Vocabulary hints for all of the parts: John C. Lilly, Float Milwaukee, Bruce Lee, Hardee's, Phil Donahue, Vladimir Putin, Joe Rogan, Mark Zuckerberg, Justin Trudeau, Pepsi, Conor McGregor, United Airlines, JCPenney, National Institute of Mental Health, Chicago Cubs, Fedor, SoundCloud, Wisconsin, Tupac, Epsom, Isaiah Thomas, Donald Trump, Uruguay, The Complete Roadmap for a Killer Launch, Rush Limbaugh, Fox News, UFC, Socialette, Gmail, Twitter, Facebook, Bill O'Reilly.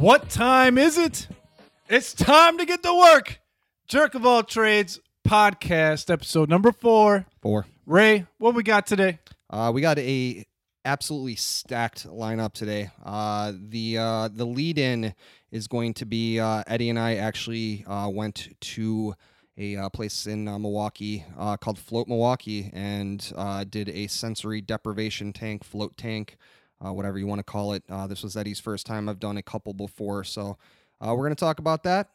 What time is it? It's time to get to work. Jerk of All Trades podcast, episode number 4. Ray, what we got today? We got a absolutely stacked lineup today. The lead-in is going to be Eddie and I actually went to a place in Milwaukee called Float Milwaukee and did a sensory deprivation tank, float tank, whatever you want to call it. This was Eddie's first time. I've done a couple before, so we're going to talk about that.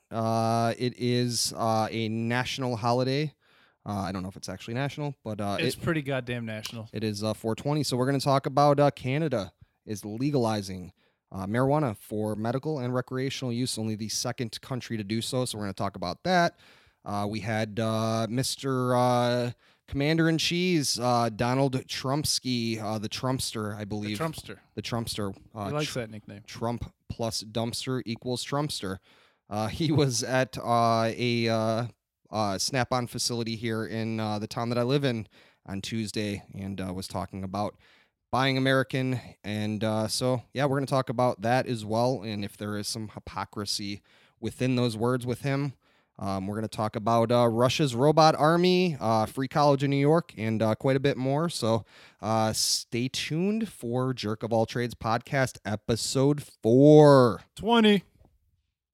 It is a national holiday. I don't know if it's actually national, but it's pretty goddamn national. It is 420, so we're going to talk about Canada is legalizing marijuana for medical and recreational use, only the second country to do so, so we're going to talk about that. We had Mr. Commander-in-Cheese, Donald Trumpski, the Trumpster, I believe. The Trumpster. He likes that nickname. Trump plus dumpster equals Trumpster. He was at a Snap-on facility here in the town that I live in on Tuesday and was talking about buying American. And so, yeah, we're going to talk about that as well. And if there is some hypocrisy within those words with him. We're going to talk about Russia's robot army, free college in New York, and quite a bit more. So stay tuned for Jerk of All Trades podcast episode 420.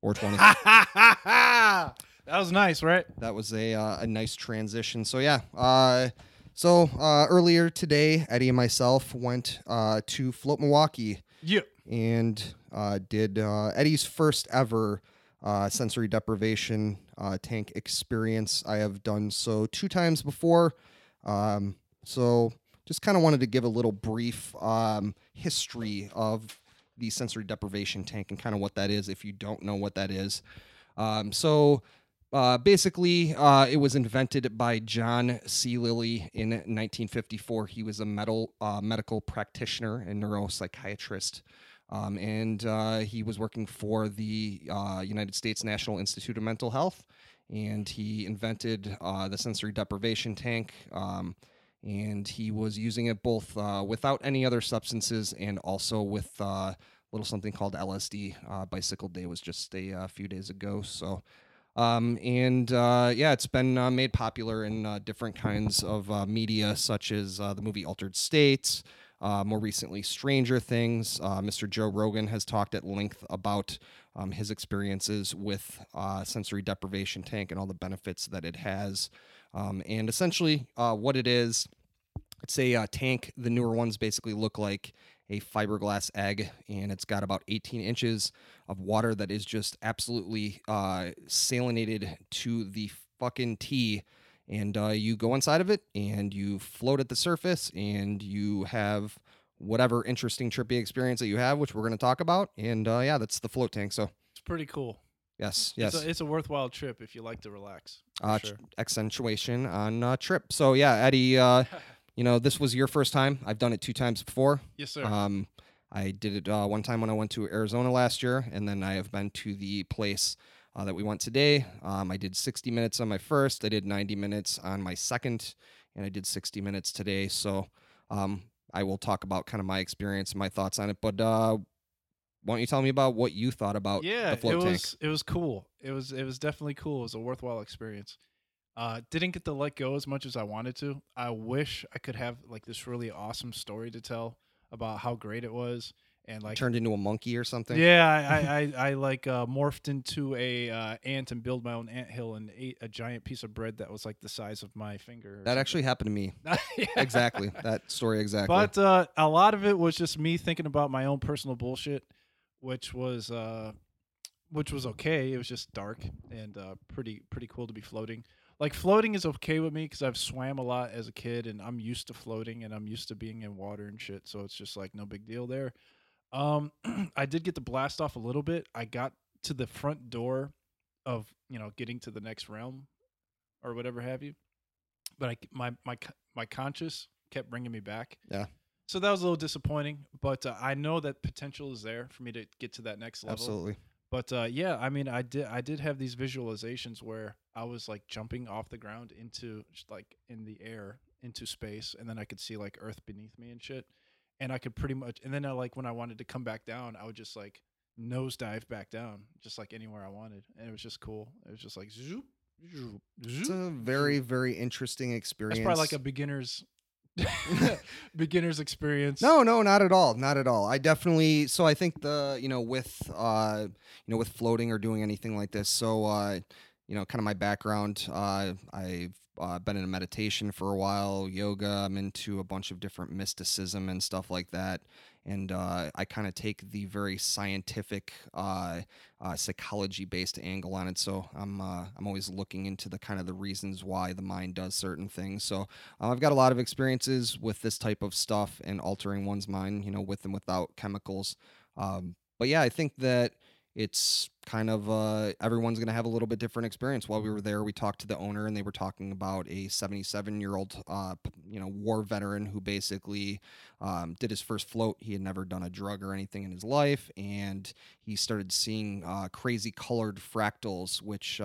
420. That was nice, right? That was a nice transition. So, yeah. So earlier today, Eddie and myself went to Float Milwaukee. Yeah. And did Eddie's first ever sensory deprivation tank experience. I have done so 2 times before. So just kind of wanted to give a little brief history of the sensory deprivation tank and kind of what that is if you don't know what that is. Basically, it was invented by John C. Lilly in 1954. He was a medical practitioner and neuropsychiatrist. And he was working for the United States National Institute of Mental Health, and he invented the sensory deprivation tank, and he was using it both without any other substances and also with a little something called LSD. Bicycle Day was just a few days ago, so... it's been made popular in different kinds of media, such as the movie Altered States, more recently Stranger Things. Mr. Joe Rogan has talked at length about his experiences with sensory deprivation tank and all the benefits that it has. And essentially what it is, it's a tank. The newer ones basically look like a fiberglass egg, and it's got about 18 inches of water that is just absolutely salinated to the fucking T. And you go inside of it, and you float at the surface, and you have whatever interesting, trippy experience that you have, which we're going to talk about. And that's the float tank. So it's pretty cool. Yes. It's a worthwhile trip if you like to relax. Sure. Accentuation on trip. So yeah, Eddie... You know, this was your first time. I've done it 2 times before. Yes, sir. I did it one time when I went to Arizona last year, and then I have been to the place that we went today. I did 60 minutes on my first. I did 90 minutes on my second, and I did 60 minutes today. So I will talk about kind of my experience and my thoughts on it. But why don't you tell me about what you thought about the float tank? It was cool. It was definitely cool. It was a worthwhile experience. Didn't get to let go as much as I wanted to. I wish I could have like this really awesome story to tell about how great it was and like turned into a monkey or something. Yeah, I like morphed into a ant and built my own ant hill and ate a giant piece of bread that was like the size of my finger. That actually happened to me. Yeah. Exactly. That story exactly. But a lot of it was just me thinking about my own personal bullshit, which was okay. It was just dark and pretty cool to be floating. Like, floating is okay with me because I've swam a lot as a kid, and I'm used to floating, and I'm used to being in water and shit, so it's just, like, no big deal there. I did get to blast off a little bit. I got to the front door of, getting to the next realm or whatever have you, but my conscious kept bringing me back. Yeah. So that was a little disappointing, but I know that potential is there for me to get to that next level. Absolutely. But, I did have these visualizations where I was, like, jumping off the ground into, like, in the air, into space, and then I could see, like, Earth beneath me and shit. And I could pretty much – and then, when I wanted to come back down, I would just, like, nosedive back down, just like anywhere I wanted. And it was just cool. It was just like zoop, zoop, zoop. It's a very, very interesting experience. It's probably like a beginner's experience. No, not at all. I definitely, so I think with floating or doing anything like this. So, kind of my background, I've been in meditation for a while, yoga, I'm into a bunch of different mysticism and stuff like that. And I kind of take the very scientific psychology-based angle on it. So I'm always looking into the kind of the reasons why the mind does certain things. So I've got a lot of experiences with this type of stuff and altering one's mind, with and without chemicals. But yeah, I think that it's kind of everyone's going to have a little bit different experience. While we were there, we talked to the owner, and they were talking about a 77-year-old, war veteran who basically did his first float. He had never done a drug or anything in his life, and he started seeing crazy colored fractals. Which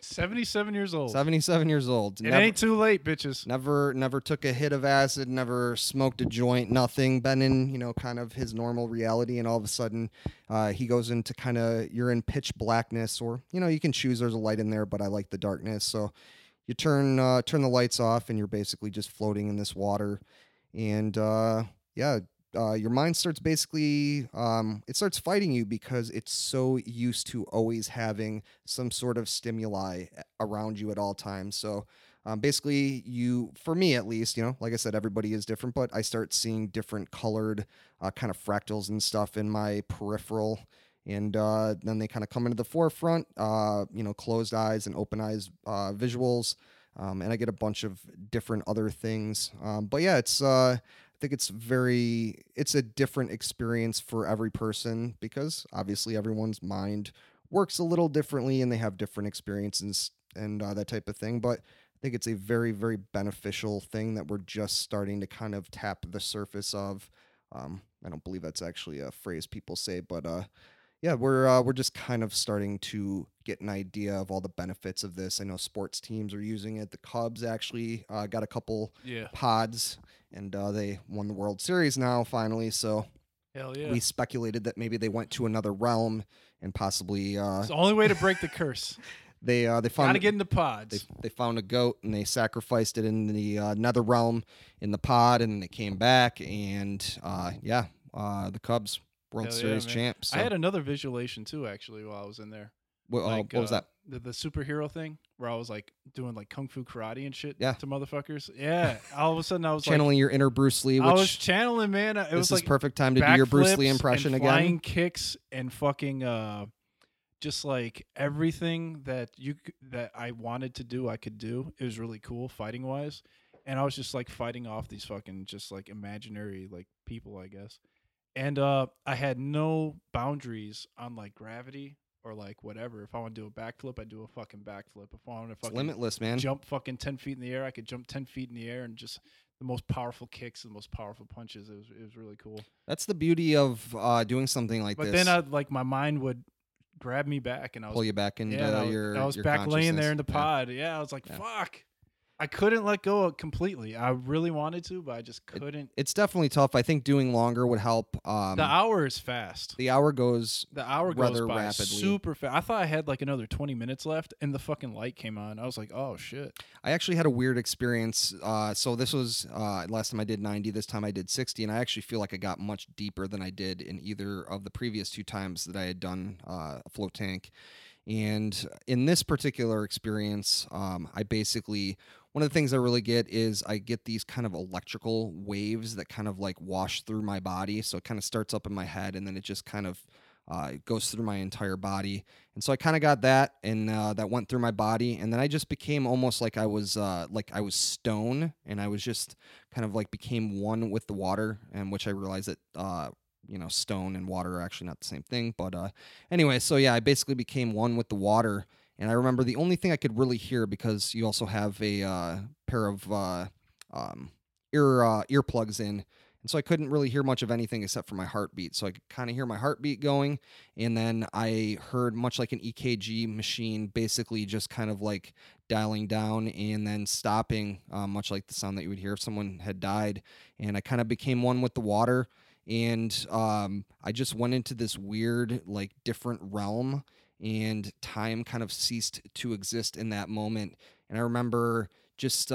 77 years old. It ain't too late, bitches. Never took a hit of acid. Never smoked a joint. Nothing. Been in kind of his normal reality, and all of a sudden he goes into kind of you're in pitch blackness, or you can choose, there's a light in there, but I like the darkness, so you turn the lights off and you're basically just floating in this water, and your mind starts basically it starts fighting you because it's so used to always having some sort of stimuli around you at all times. So basically, for me at least, like I said, everybody is different, but I start seeing different colored kind of fractals and stuff in my peripheral. And then they kind of come into the forefront, closed eyes and open eyes visuals. And I get a bunch of different other things. But yeah, it's I think it's a different experience for every person, because obviously everyone's mind works a little differently and they have different experiences and that type of thing. But I think it's a very, very beneficial thing that we're just starting to kind of tap the surface of. I don't believe that's actually a phrase people say, but yeah, we're just kind of starting to get an idea of all the benefits of this. I know sports teams are using it. The Cubs actually got a couple pods, and they won the World Series now finally. So hell yeah. We speculated that maybe they went to another realm and possibly. It's the only way to break the curse. They found gotta get in the pods. They found a goat and they sacrificed it in the nether realm in the pod, and they came back, and the Cubs. World Series champs. So. I had another visualization too, actually, while I was in there. What was that? The superhero thing where I was like doing like kung fu karate and shit to motherfuckers. Yeah. All of a sudden I was channeling your inner Bruce Lee. I was channeling, man. It was like perfect time to do your Bruce Lee impression again. Flying kicks and fucking just like everything that I wanted to do, I could do. It was really cool fighting wise, and I was just like fighting off these fucking just like imaginary like people, I guess. And I had no boundaries on like gravity or like whatever. If I want to do a backflip, I do a fucking backflip. If I want to fucking limitless, man. Jump fucking 10 feet in the air, I could jump 10 feet in the air, and just the most powerful kicks and the most powerful punches. It was really cool. That's the beauty of doing something like this. But then I'd, like my mind would grab me back, and I was pull you back into your. I was back laying there in the pod. Yeah I was like fuck. I couldn't let go completely. I really wanted to, but I just couldn't. It's definitely tough. I think doing longer would help. The hour is fast. The hour goes by rapidly. Super fast. I thought I had like another 20 minutes left, and the fucking light came on. I was like, oh, shit. I actually had a weird experience. So this was last time I did 90. This time I did 60, and I actually feel like I got much deeper than I did in either of the previous two times that I had done a float tank. And in this particular experience, I basically, one of the things I really get is I get these kind of electrical waves that kind of like wash through my body. So it kind of starts up in my head, and then it just kind of goes through my entire body. And so I kind of got that, and that went through my body. And then I just became almost like I was stone, and I was just kind of like became one with the water, and which I realized that, stone and water are actually not the same thing. But anyway, so yeah, I basically became one with the water. And I remember the only thing I could really hear, because you also have a pair of earplugs in. And so I couldn't really hear much of anything except for my heartbeat. So I could kind of hear my heartbeat going. And then I heard much like an EKG machine, basically just kind of like dialing down and then stopping, much like the sound that you would hear if someone had died. And I kind of became one with the water. And I just went into this weird, like, different realm, and time kind of ceased to exist in that moment. And I remember just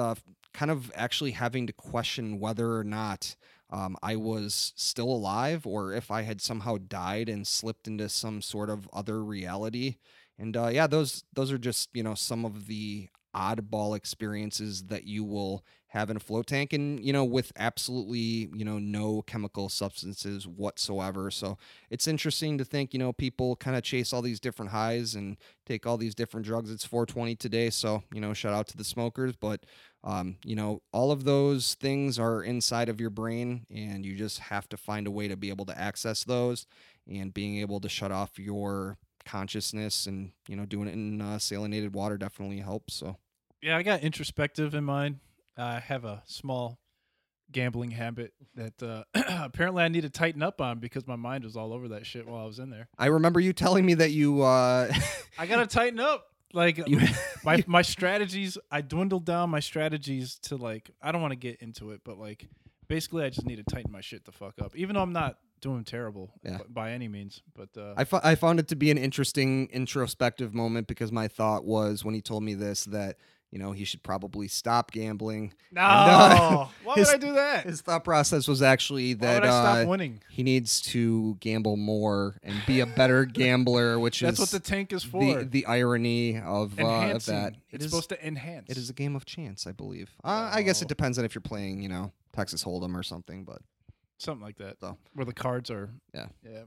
kind of actually having to question whether or not I was still alive, or if I had somehow died and slipped into some sort of other reality. And yeah, those are just, you know, some of the oddball experiences that you will have in a float tank, and, you know, with absolutely, you know, no chemical substances whatsoever. So it's interesting to think, you know, people kind of chase all these different highs and take all these different drugs. It's 420 today, so, you know, shout out to the smokers, but you know, all of those things are inside of your brain, and you just have to find a way to be able to access those, and being able to shut off your consciousness and, you know, doing it in salinated water definitely helps. So yeah, I got introspective in mind. I have a small gambling habit that apparently I need to tighten up on, because my mind was all over that shit while I was in there. I remember you telling me that you I gotta tighten up, like, my strategies. I dwindled down my strategies to, like, I don't want to get into it, but, like, basically I just need to tighten my shit the fuck up, even though I'm not doing terrible by any means. But I found it to be an interesting introspective moment, because my thought was, when he told me this, that, you know, he should probably stop gambling. No, why would I do that? His thought process was actually that stop winning. He needs to gamble more and be a better gambler, which that's is what the tank is for. The irony of that. It's supposed to enhance. It is a game of chance, I believe. I guess it depends on if you're playing, you know, Texas Hold'em or something, but something like that, so, where the cards are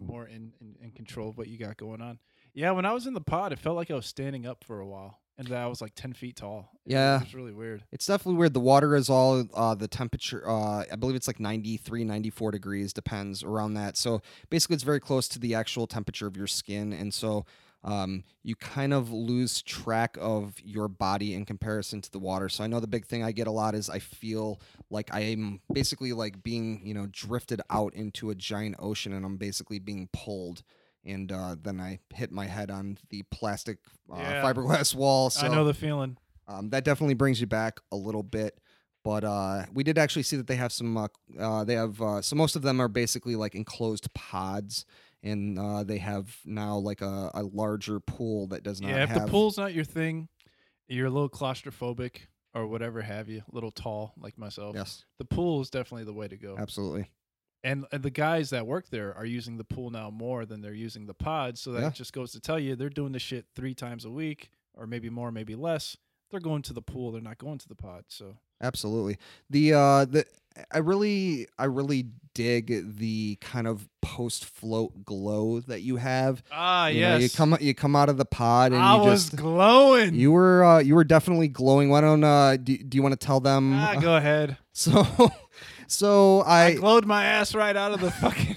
more in control of what you got going on. Yeah, when I was in the pod, it felt like I was standing up for a while. And I was like 10 feet tall. Yeah. It's really weird. It's definitely weird. The water is all the temperature. I believe it's like 93, 94 degrees, depends around that. So basically it's very close to the actual temperature of your skin. And so you kind of lose track of your body in comparison to the water. So I know the big thing I get a lot is I feel like I am basically like being, you know, drifted out into a giant ocean, and I'm basically being pulled. And then I hit my head on the plastic fiberglass wall. So, I know the feeling. That definitely brings you back a little bit. But we did actually see that they have some, so most of them are basically like enclosed pods. And they have now like a larger pool that does not have. Yeah, if the pool's not your thing, you're a little claustrophobic or whatever have you, a little tall like myself. Yes. The pool is definitely the way to go. Absolutely. And the guys that work there are using the pool now more than they're using the pods. So that just goes to tell you they're doing this shit 3 times a week, or maybe more, maybe less. They're going to the pool. They're not going to the pod. So absolutely. I really dig the kind of post-float glow that you have. Yes. Know, you come out of the pod and I was glowing. You were definitely glowing. Why don't do you want to tell them? Go ahead. So I glowed my ass right out of the fucking.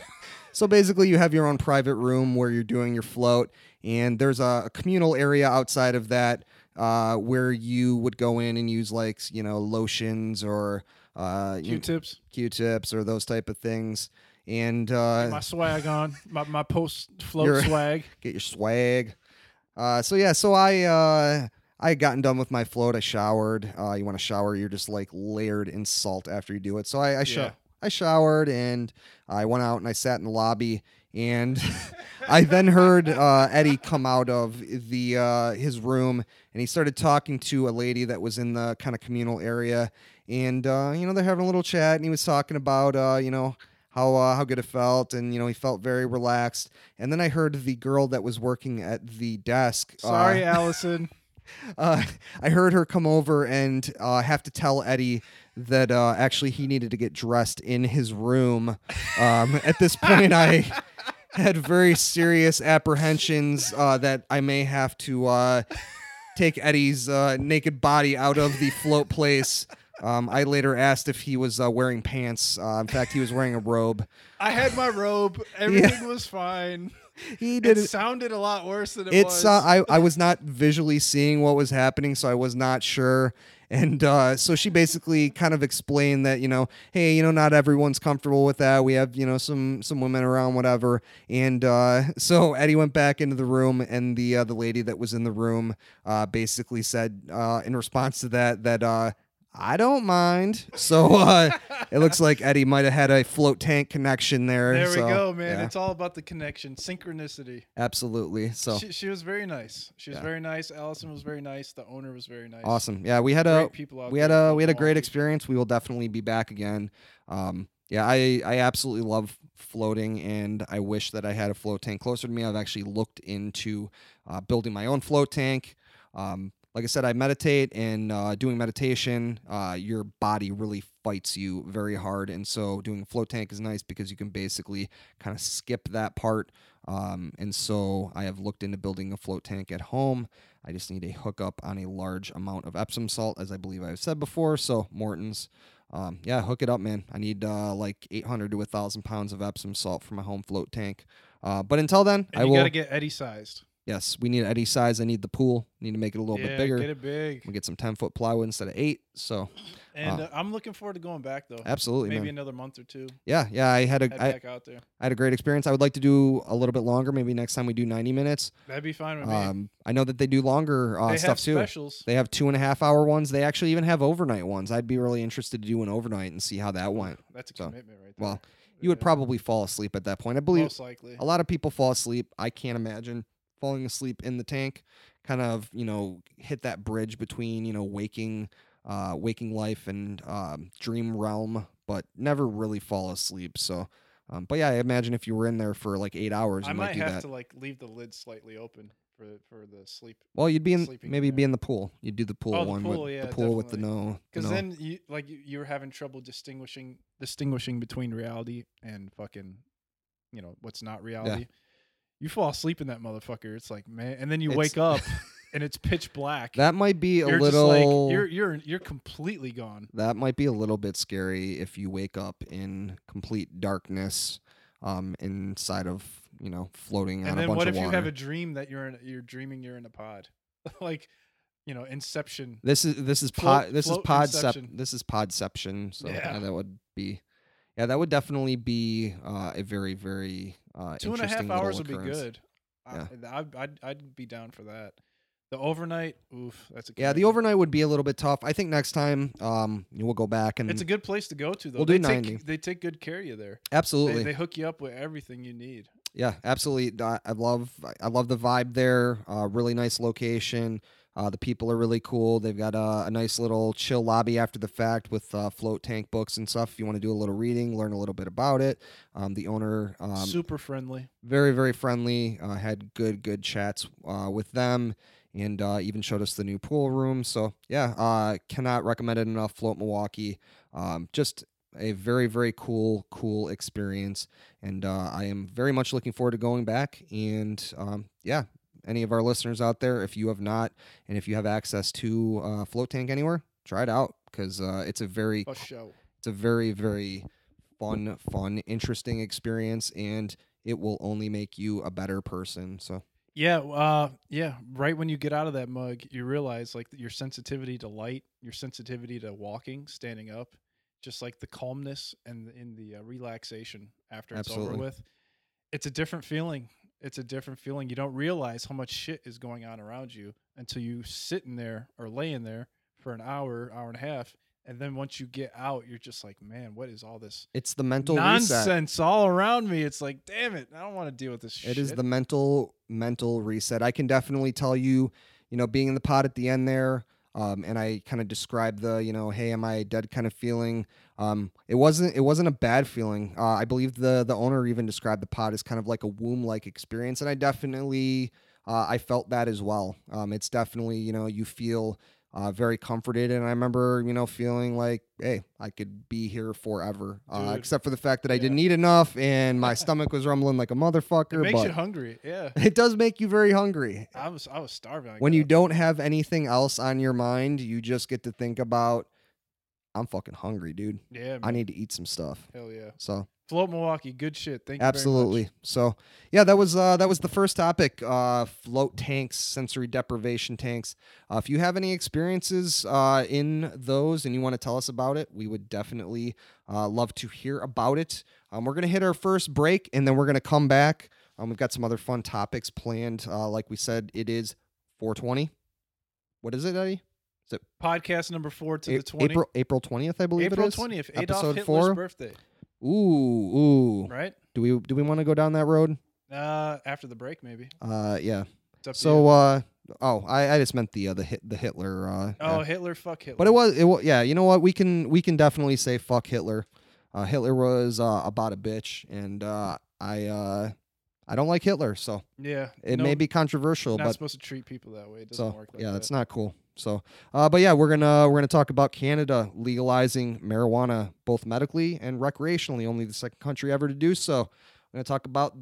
So basically, you have your own private room where you're doing your float, and there's a communal area outside of that where you would go in and use, like, you know, lotions or Q-tips or those type of things. And my swag on my post float swag. Get your swag. So I had gotten done with my float. I showered. You want to shower? You're just like layered in salt after you do it. So I showered, and I went out and I sat in the lobby, and I then heard Eddie come out of the his room, and he started talking to a lady that was in the kind of communal area, and you know, they're having a little chat, and he was talking about you know, how good it felt, and, you know, he felt very relaxed. And then I heard the girl that was working at the desk. Sorry, Allison. I heard her come over and have to tell Eddie that actually he needed to get dressed in his room. At this point, I had very serious apprehensions that I may have to take Eddie's naked body out of the float place. I later asked if he was wearing pants. In fact, he was wearing a robe. I had my robe. Everything was fine. It sounded a lot worse than it was. I was not visually seeing what was happening, so I was not sure. And so she basically kind of explained that, you know, hey, you know, not everyone's comfortable with that. We have, you know, some women around, whatever. And so Eddie went back into the room, and the lady that was in the room basically said in response to that I don't mind. So it looks like Eddie might have had a float tank connection there. There we go, man. Yeah. It's all about the connection, synchronicity. Absolutely. So she was very nice. She was very nice. Allison was very nice. The owner was very nice. Awesome. Yeah, we had a great experience. We will definitely be back again. Yeah, I absolutely love floating, and I wish that I had a float tank closer to me. I've actually looked into building my own float tank. Like I said, I meditate, and doing meditation, your body really fights you very hard. And so doing a float tank is nice because you can basically kind of skip that part. And so I have looked into building a float tank at home. I just need a hookup on a large amount of Epsom salt, as I believe I've said before. So Morton's. Yeah, hook it up, man. I need like 800 to 1,000 pounds of Epsom salt for my home float tank. But until then, and you got to get Eddie sized. Yes, we need Eddie size. I need the pool. Need to make it a little bit bigger. Get it big. We get some 10-foot plywood instead of 8. So, and I'm looking forward to going back though. Absolutely, maybe another month or two. Yeah. I had a great experience. I would like to do a little bit longer. Maybe next time we do 90 minutes. That'd be fine with me. I know that they do longer stuff too. They have specials. They have 2.5-hour ones. They actually even have overnight ones. I'd be really interested to do an overnight and see how that went. That's a commitment, right there. Well, you would probably fall asleep at that point. I believe most likely. A lot of people fall asleep. I can't imagine falling asleep in the tank. Kind of, hit that bridge between, waking life and dream realm, but never really fall asleep. So, but yeah, I imagine if you were in there for like 8 hours, I might have to leave the lid slightly open for the sleep. Well, you'd be be in the pool. You'd do the pool with the no. Because then you were having trouble distinguishing between reality and fucking, what's not reality. Yeah. You fall asleep in that motherfucker. It's like, man, and then you wake up and it's pitch black. That might be a little. Just like, you're completely gone. That might be a little bit scary if you wake up in complete darkness, inside of floating on a bunch of water. And then what if you have a dream that you're dreaming you're in a pod, like. Inception. This is podception. So yeah, that would be. Yeah, that would definitely be a very, very interesting little occurrence. 2.5 hours would be good. Yeah. I'd be down for that. The overnight, that's a good. Yeah, the overnight would be a little bit tough. I think next time we'll go back, and it's a good place to go to though. We'll do 90. They take good care of you there. Absolutely. They hook you up with everything you need. Yeah, absolutely. I love the vibe there. Really nice location. The people are really cool. They've got a nice little chill lobby after the fact with float tank books and stuff. If you want to do a little reading, learn a little bit about it. The owner... super friendly. Very, very friendly. Had good chats with them, and even showed us the new pool room. So, yeah, cannot recommend it enough. Float Milwaukee. Just a very, very cool experience. And I am very much looking forward to going back. And, yeah. Any of our listeners out there, if you have not, and if you have access to float tank anywhere, try it out, because it's a very, very fun, interesting experience, and it will only make you a better person. So yeah. Right when you get out of that mug, you realize your sensitivity to light, your sensitivity to walking, standing up, just like the calmness and in the relaxation after it's over with. It's a different feeling. It's a different feeling. You don't realize how much shit is going on around you until you sit in there or lay in there for an hour, hour and a half. And then once you get out, you're just like, man, what is all this? It's the mental nonsense reset all around me. It's like, damn it, I don't want to deal with this shit. It is the mental reset. I can definitely tell you, being in the pod at the end there, and I kind of described the, hey, am I dead kind of feeling. It wasn't a bad feeling. I believe the owner even described the pod as kind of like a womb-like experience. And I definitely, I felt that as well. It's definitely, you feel very comforted. And I remember, feeling like, hey, I could be here forever, except for the fact that I didn't eat enough and my stomach was rumbling like a motherfucker. It makes you hungry. Yeah, it does make you very hungry. I was starving. When you don't have anything else on your mind, you just get to think about, I'm fucking hungry, dude. Yeah, man. I need to eat some stuff. Hell yeah. So Float Milwaukee, good shit. Thank you very much. Absolutely. So yeah, that was the first topic. Float tanks, sensory deprivation tanks. If you have any experiences in those and you want to tell us about it, we would definitely love to hear about it. We're gonna hit our first break, and then we're gonna come back. We've got some other fun topics planned. Like we said, it is 420. What is it, Eddie? Is it podcast number 4 to the 20th? April 20th, I believe it is. April 20th, Adolf Hitler's birthday. Ooh. Right? Do we want to go down that road? After the break, maybe. Yeah. So, I just meant the Hitler. Hitler, fuck Hitler. But it was, yeah. You know what? We can definitely say fuck Hitler. Hitler was about a bitch, and I don't like Hitler, so yeah. It may be controversial, but not supposed to treat people that way. It doesn't work like that. Yeah, it's not cool. So, but yeah, we're gonna talk about Canada legalizing marijuana both medically and recreationally, only the second country ever to do so. I'm gonna talk about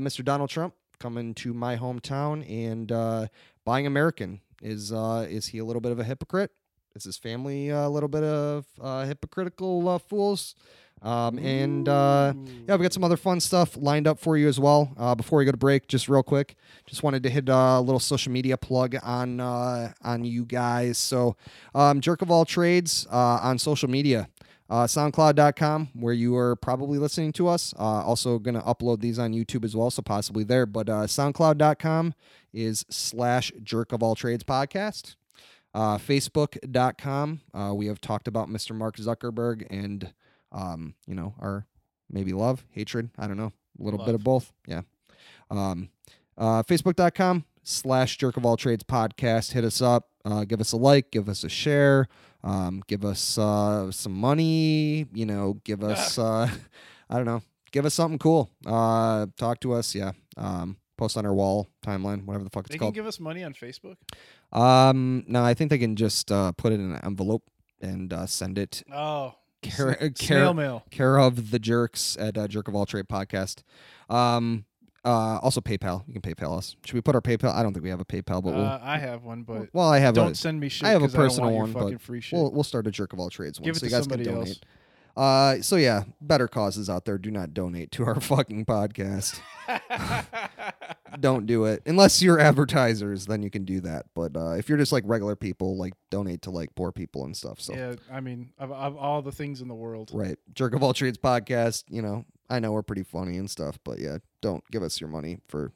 Mr. Donald Trump coming to my hometown and buying American. Is he a little bit of a hypocrite? Is his family a little bit of hypocritical fools? Yeah, we got some other fun stuff lined up for you as well. Before we go to break, just real quick, just wanted to hit a little social media plug on you guys. So, Jerk of All Trades on social media. SoundCloud.com, where you are probably listening to us. Also going to upload these on YouTube as well, so possibly there. But SoundCloud.com is / Jerk of All Trades podcast. Facebook.com, we have talked about Mr. Mark Zuckerberg and, our maybe love, hatred, I don't know, a little bit of both. Yeah. Facebook.com / Jerk of All Trades podcast. Hit us up. Give us a like, give us a share, give us some money, give us, I don't know, give us something cool. Talk to us, yeah. Post on our wall, timeline, whatever the fuck it's called. They can give us money on Facebook? No, I think they can just put it in an envelope and send it. Oh. Snail mail. Care of the jerks at Jerk of All Trade podcast. Also PayPal. You can PayPal us. Should we put our PayPal? I don't think we have a PayPal, but I have one, but I have don't send me shit. I have a personal one, but free shit. We'll start a Jerk of All Trades one. Give it so to you guys somebody can donate. Else. So yeah, better causes out there. Do not donate to our fucking podcast. Don't do it unless you're advertisers. Then you can do that. But if you're just like regular people, like donate to like poor people and stuff. So yeah, I mean, of all the things in the world, right? Jerk of All Trades podcast. I know we're pretty funny and stuff, but yeah, don't give us your money for,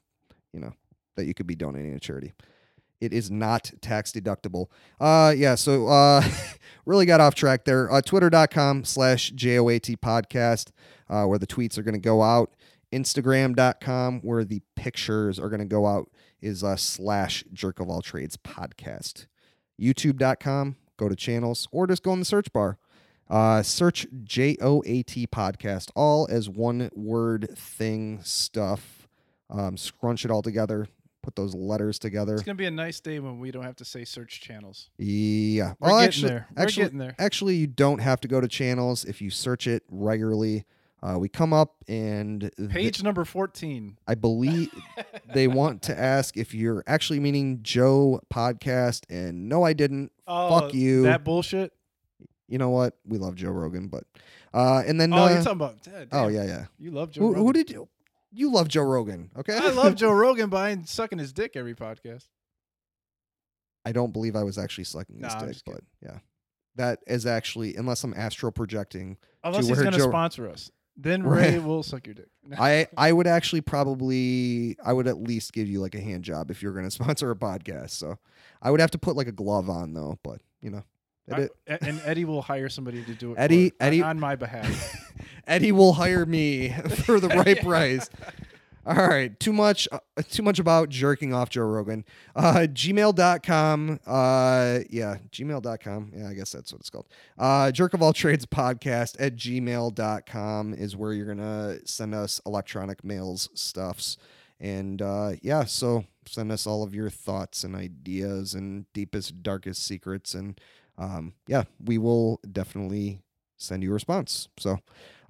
that you could be donating to charity. It is not tax deductible. Yeah, so really got off track there. Twitter.com / JOAT podcast, where the tweets are going to go out. Instagram.com, where the pictures are going to go out, is / Jerk of All Trades podcast. YouTube.com, go to channels, or just go in the search bar. Search JOAT podcast, all as one word thing stuff. Scrunch it all together. Put those letters together. It's going to be a nice day when we don't have to say search channels. Yeah. We're getting there. Actually, you don't have to go to channels if you search it regularly. We come up and... Page number 14. I believe they want to ask if you're actually meaning Joe podcast, and no, I didn't. Oh, fuck you. That bullshit? You know what? We love Joe Rogan, but... and then... Oh, you're talking about... Damn. Oh, yeah. You love Joe Rogan. Who did you... You love Joe Rogan, okay? I love Joe Rogan, but I ain't sucking his dick every podcast. I don't believe I was actually sucking his dick, but yeah. That is actually, unless I'm astral projecting. Unless he's going to sponsor us. Then Ray will suck your dick. I would actually probably, I would at least give you like a hand job if you're going to sponsor a podcast. So I would have to put like a glove on though, but and Eddie will hire somebody to do it on my behalf. Eddie will hire me for the right price. All right. Too much about jerking off Joe Rogan. Gmail.com. Yeah. Gmail.com. Yeah. I guess that's what it's called. Jerk of All Trades podcast at gmail.com is where you're going to send us electronic mails stuffs. And yeah, so send us all of your thoughts and ideas and deepest, darkest secrets. And yeah, we will definitely send you a response. So,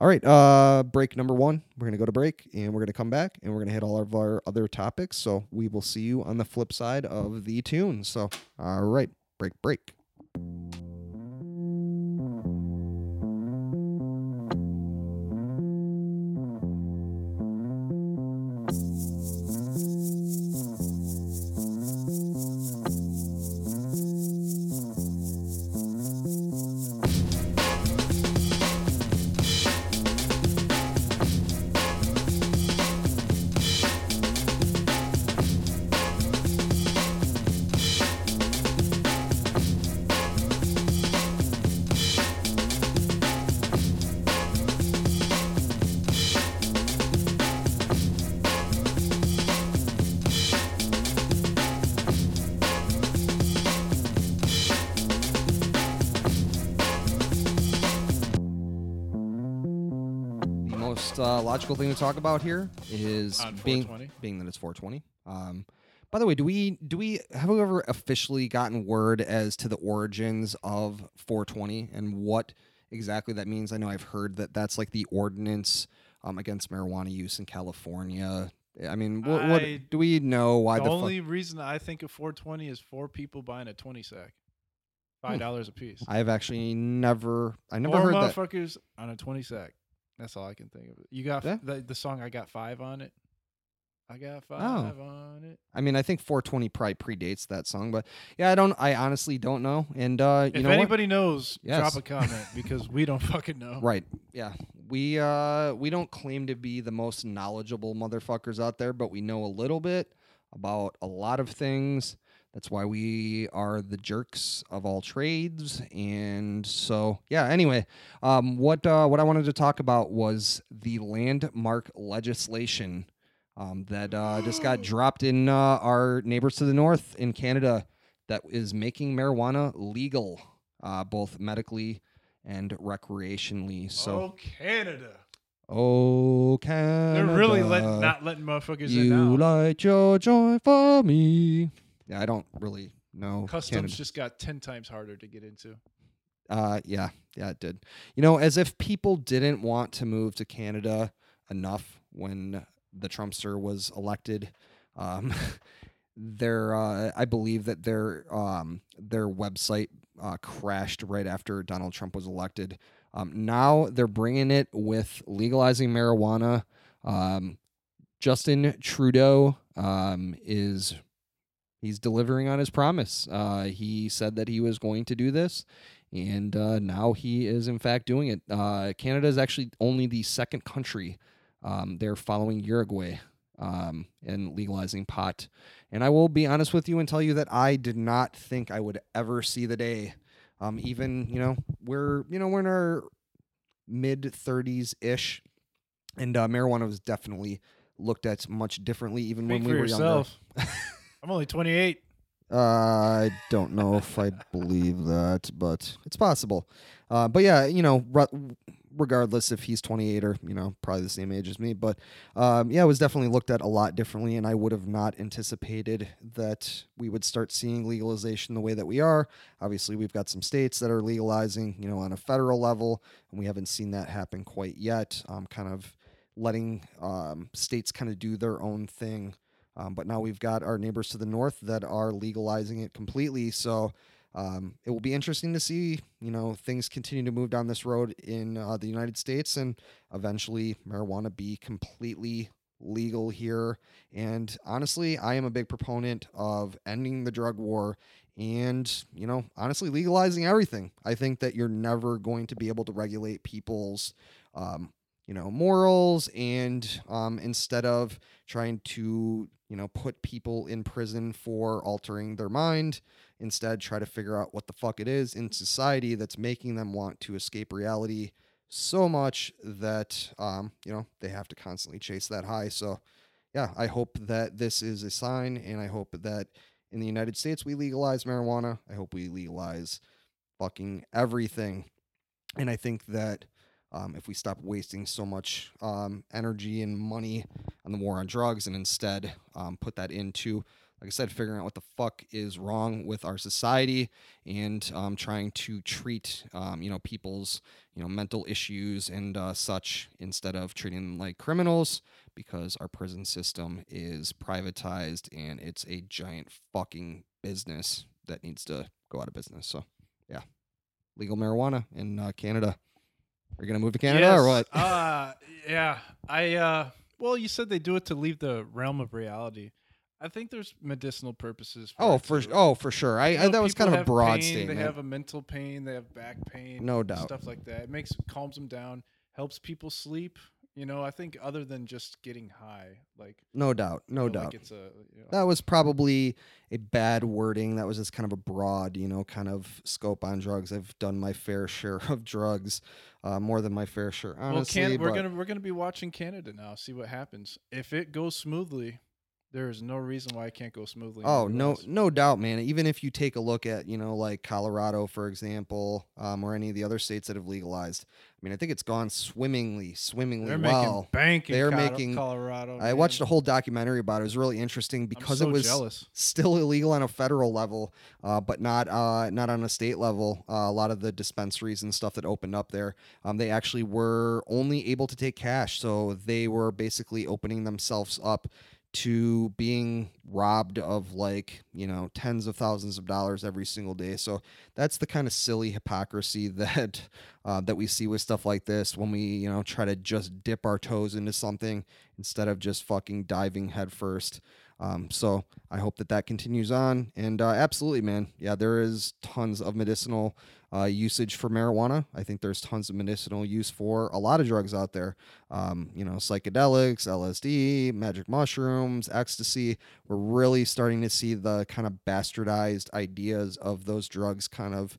all right, break number 1. We're going to go to break, and we're going to come back, and we're going to hit all of our other topics. So we will see you on the flip side of the tune. So, all right, break. most logical thing to talk about here is being that it's 420. By the way, do we have we ever officially gotten word as to the origins of 420 and what exactly that means? I know I've heard that that's like the ordinance against marijuana use in California. I mean, what do we know why the only reason I think of 420 is four people buying a 20 sack. $5 a piece. I've actually never heard that. Four motherfuckers on a 20 sack. That's all I can think of. You got the song I Got Five on it. I got five on it. I mean, I think 420 probably predates that song, but yeah, I honestly don't know. And you know, if anybody knows, drop a comment because we don't fucking know. Right. Yeah. We don't claim to be the most knowledgeable motherfuckers out there, but we know a little bit about a lot of things. That's why we are the jerks of all trades. And so, yeah, anyway, what I wanted to talk about was the landmark legislation that just got dropped in our neighbors to the north in Canada that is making marijuana legal, both medically and recreationally. So, oh, Canada. Oh, Canada. They're really not letting motherfuckers in now. You light your joy for me. Yeah, I don't really know. Customs just got 10 times harder to get into. Yeah, it did. You know, as if people didn't want to move to Canada enough when the Trumpster was elected. I believe that their website crashed right after Donald Trump was elected. Now they're bringing it with legalizing marijuana. Justin Trudeau is... He's delivering on his promise. He said that he was going to do this, and now he is, in fact, doing it. Canada is actually only the second country. They're following Uruguay in legalizing pot. And I will be honest with you and tell you that I did not think I would ever see the day. Even, you know, we're in our mid-30s-ish, and marijuana was definitely looked at much differently even when we were younger. I'm only 28. I don't know if I believe that, but it's possible. But yeah, you know, regardless if he's 28 or, you know, probably the same age as me. But yeah, it was definitely looked at a lot differently, and I would have not anticipated that we would start seeing legalization the way that we are. Obviously, we've got some states that are legalizing, you know, on a federal level, and we haven't seen that happen quite yet. Kind of letting states kind of do their own thing. But now we've got our neighbors to the north that are legalizing it completely. So it will be interesting to see, you know, things continue to move down this road in the United States and eventually marijuana be completely legal here. And honestly, I am a big proponent of ending the drug war and, you know, honestly, legalizing everything. I think that you're never going to be able to regulate people's you know, morals, and instead of trying to, you know, put people in prison for altering their mind, instead try to figure out what the fuck it is in society that's making them want to escape reality so much that, you know, they have to constantly chase that high. So, yeah, I hope that this is a sign, and I hope that in the United States we legalize marijuana. I hope we legalize fucking everything. And I think that if we stop wasting so much energy and money on the war on drugs and instead put that into, like I said, figuring out what the fuck is wrong with our society and trying to treat, you know, people's, you know, mental issues and such instead of treating them like criminals because our prison system is privatized and it's a giant fucking business that needs to go out of business. So, yeah, legal marijuana in Canada. Are you going to move to Canada or what? Yeah. Well, you said they do it to leave the realm of reality. I think there's medicinal purposes. For sure. That was kind of a broad statement. They have a mental pain. They have back pain. No doubt. Stuff like that. It calms them down, helps people sleep. You know, I think other than just getting high, like no doubt. Like it's that was probably a bad wording. That was just kind of a broad, you know, kind of scope on drugs. I've done my fair share of drugs, more than my fair share. Honestly, we're gonna be watching Canada now. See what happens. If it goes smoothly, There is no reason why it can't go smoothly. Oh, no doubt, man. Even if you take a look at, you know, like Colorado, for example, or any of the other states that have legalized. I mean, I think it's gone swimmingly They're well. They're making Colorado. I watched a whole documentary about it. It was really interesting because it was still illegal on a federal level, but not on a state level. A lot of the dispensaries and stuff that opened up there, they actually were only able to take cash. So they were basically opening themselves up to being robbed of, like, you know, tens of thousands of dollars every single day. So that's the kind of silly hypocrisy that that we see with stuff like this when we, you know, try to just dip our toes into something instead of just fucking diving headfirst. So I hope that continues on. And absolutely, man. Yeah, there is tons of medicinal usage for marijuana. I think there's tons of medicinal use for a lot of drugs out there. You know, psychedelics, LSD, magic mushrooms, ecstasy. We're really starting to see the kind of bastardized ideas of those drugs kind of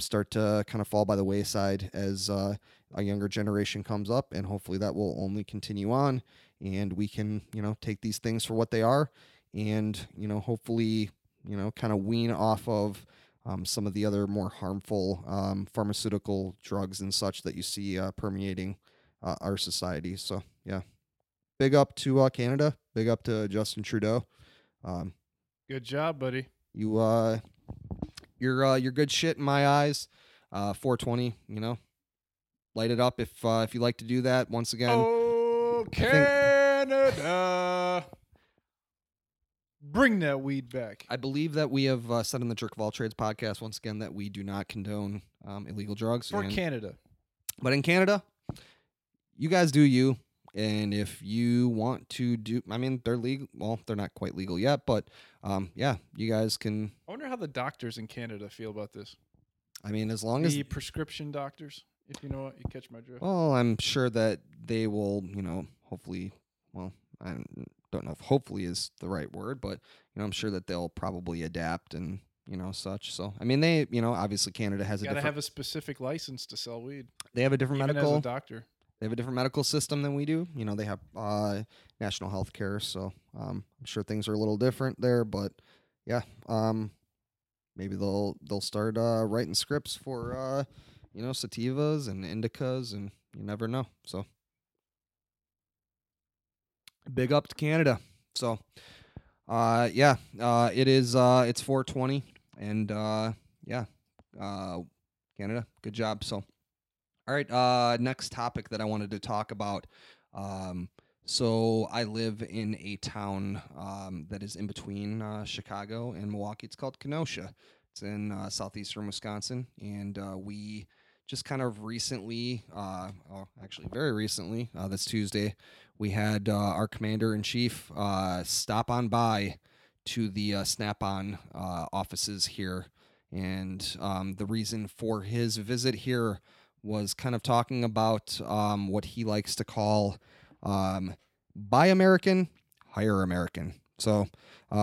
start to kind of fall by the wayside as a younger generation comes up. And hopefully that will only continue on and we can, you know, take these things for what they are and, you know, hopefully, you know, kind of wean off of some of the other more harmful pharmaceutical drugs and such that you see permeating our society. So, yeah, big up to Canada. Big up to Justin Trudeau. Good job, buddy. You're good shit in my eyes. 420, you know, light it up if you like to do that. Once again, oh, Canada. Bring that weed back. I believe that we have said in the Jerk of All Trades podcast, once again, that we do not condone illegal drugs. For Canada. But in Canada, you guys do you. And if you want to do, I mean, they're legal. Well, they're not quite legal yet, but yeah, you guys can. I wonder how the doctors in Canada feel about this. I mean, as long as the prescription doctors, if you know what, you catch my drift. Well, I'm sure that they will, you know, hopefully, well, I don't know if hopefully is the right word, but, you know, I'm sure that they'll probably adapt and, you know, such. So, I mean, they, you know, obviously Canada has you gotta have a specific license to sell weed. They have a different medical as a doctor. They have a different medical system than we do. You know, they have national health care. So, I'm sure things are a little different there, but yeah, maybe they'll start writing scripts for, you know, sativas and indicas, and you never know. So, big up to Canada. So, yeah, it is, it's 420 and, yeah, Canada, good job. So, all right. Next topic that I wanted to talk about. So I live in a town, that is in between, Chicago and Milwaukee. It's called Kenosha. It's in, southeastern Wisconsin. And, we just kind of recently, very recently, this Tuesday, we had our commander in chief stop on by to the Snap-on offices here. And the reason for his visit here was kind of talking about what he likes to call buy American, hire American. So, so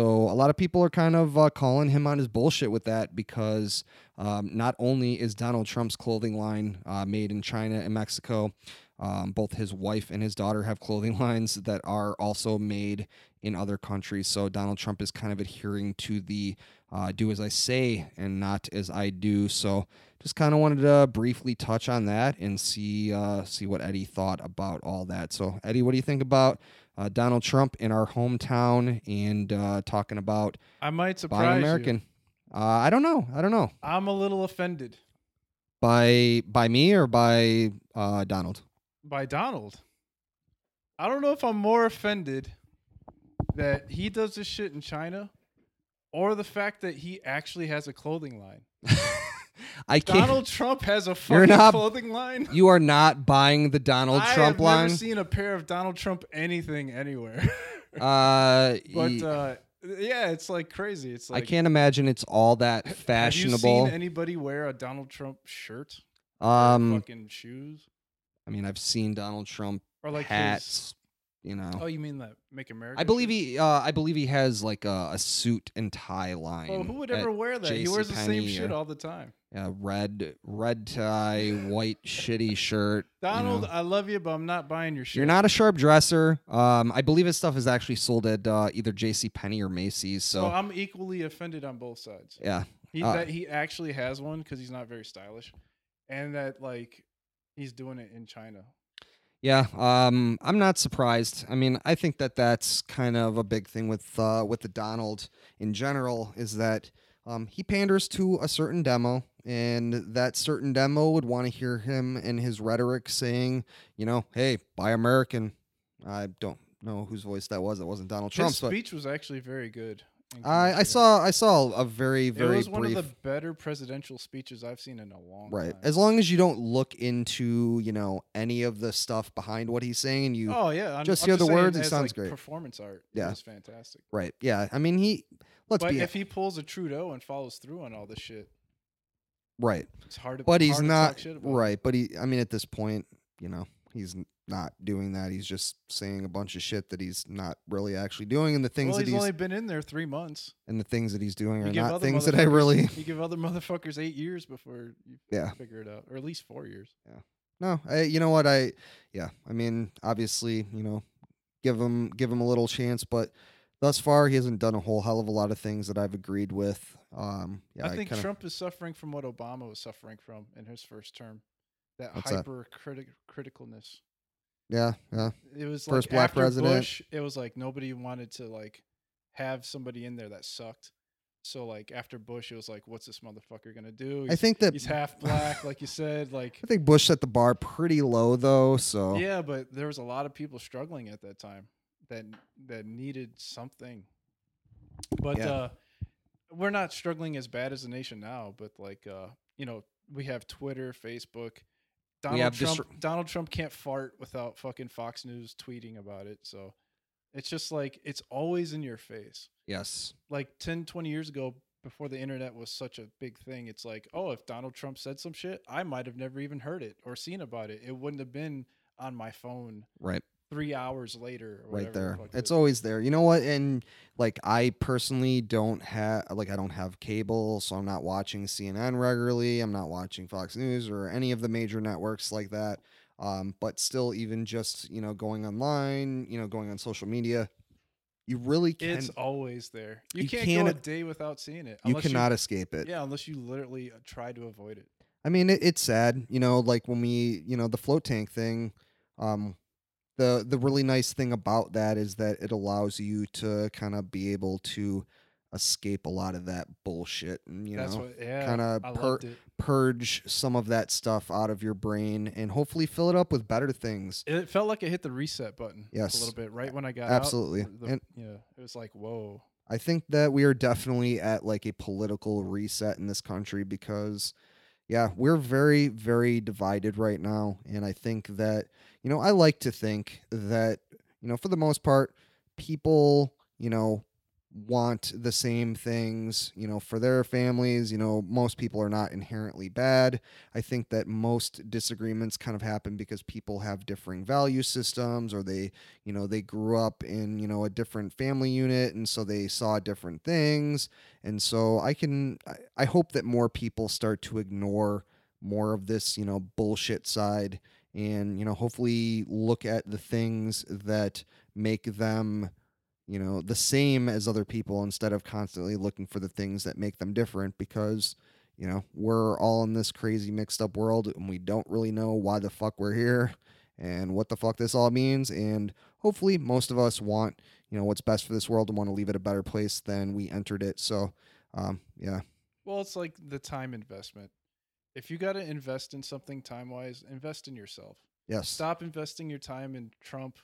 a lot of people are kind of calling him on his bullshit with that because not only is Donald Trump's clothing line made in China and Mexico, both his wife and his daughter have clothing lines that are also made in other countries. So Donald Trump is kind of adhering to the do as I say and not as I do. So just kind of wanted to briefly touch on that and see what Eddie thought about all that. So, Eddie, what do you think about Donald Trump in our hometown and talking about I might surprise buying American? You. I don't know. I'm a little offended. By me or by Donald? By Donald. I don't know if I'm more offended that he does this shit in China or the fact that he actually has a clothing line. Donald Trump has a fucking clothing line? You are not buying the Donald Trump line? I've never seen a pair of Donald Trump anything anywhere. Yeah, it's like crazy. It's like I can't imagine it's all that fashionable. Have you seen anybody wear a Donald Trump shirt? Or fucking shoes? I mean, I've seen Donald Trump or like hats. you know. Oh, you mean that Make America? I believe he has like a suit and tie line. Oh, who would ever wear that? He wears the same shit all the time. Yeah, red tie, white shitty shirt. Donald, you know. I love you, but I'm not buying your shit. You're not a sharp dresser. I believe his stuff is actually sold at either JCPenney or Macy's. So I'm equally offended on both sides. Yeah, that he actually has one because he's not very stylish, and that like he's doing it in China. Yeah, I'm not surprised. I mean, I think that's kind of a big thing with the Donald in general is that. He panders to a certain demo, and that certain demo would want to hear him and his rhetoric saying, you know, hey, buy American. I don't know whose voice that was. It wasn't Donald Trump's. His speech was actually very good. I saw a very, very brief... It was one of the better presidential speeches I've seen in a long time. Right. As long as you don't look into, you know, any of the stuff behind what he's saying, and you hear the words, it sounds great. Performance art is fantastic. Right. Yeah. I mean, if he pulls a Trudeau and follows through on all this shit... Right. It's hard to... But he's not... Right. But he... I mean, at this point, you know, he's... not doing that. He's just saying a bunch of shit that he's not really actually doing, and the things that he's only been in there 3 months, and the things that he's doing are not things that I really... You give other motherfuckers 8 years before you figure it out, or at least 4 years. Yeah. No, I mean, obviously, you know, give him a little chance, but thus far he hasn't done a whole hell of a lot of things that I've agreed with. I think Trump is suffering from what Obama was suffering from in his first term, that hyper-criticalness. Yeah, yeah. It was first black president. Bush, it was like nobody wanted to like have somebody in there that sucked. So like after Bush, it was like, what's this motherfucker gonna do? I think that he's half black, like you said. Like I think Bush set the bar pretty low though. So yeah, but there was a lot of people struggling at that time that needed something. But we're not struggling as bad as a nation now. But like you know, we have Twitter, Facebook. Donald Trump can't fart without fucking Fox News tweeting about it. So it's just like, it's always in your face. Yes. Like 10, 20 years ago, before the internet was such a big thing, it's like, oh, if Donald Trump said some shit, I might have never even heard it or seen about it. It wouldn't have been on my phone. Right. 3 hours later. Or right there. It's always there. You know what? And like, I personally don't have cable, so I'm not watching CNN regularly. I'm not watching Fox News or any of the major networks like that. But still, even just, you know, going online, you know, going on social media, you really can't. It's always there. You can't go a day without seeing it. You cannot escape it. Yeah. Unless you literally try to avoid it. I mean, it's sad, you know, like when we, you know, the float tank thing, The really nice thing about that is that it allows you to kind of be able to escape a lot of that bullshit and, purge some of that stuff out of your brain and hopefully fill it up with better things. It felt like it hit the reset button a little bit right when I got out. Absolutely. It was like, whoa. I think that we are definitely at like a political reset in this country because... Yeah, we're very, very divided right now. And I think that, you know, I like to think that, you know, for the most part, people, you know, want the same things, you know, for their families. You know, most people are not inherently bad. I think that most disagreements kind of happen because people have differing value systems, or they, you know, they grew up in, you know, a different family unit, and so they saw different things. And so I hope that more people start to ignore more of this, you know, bullshit side, and, you know, hopefully look at the things that make them, you know, the same as other people, instead of constantly looking for the things that make them different, because, you know, we're all in this crazy mixed up world and we don't really know why the fuck we're here and what the fuck this all means. And hopefully most of us want, you know, what's best for this world and want to leave it a better place than we entered it. So, yeah. Well, it's like the time investment. If you got to invest in something time-wise, invest in yourself. Yes. Stop investing your time in Trump.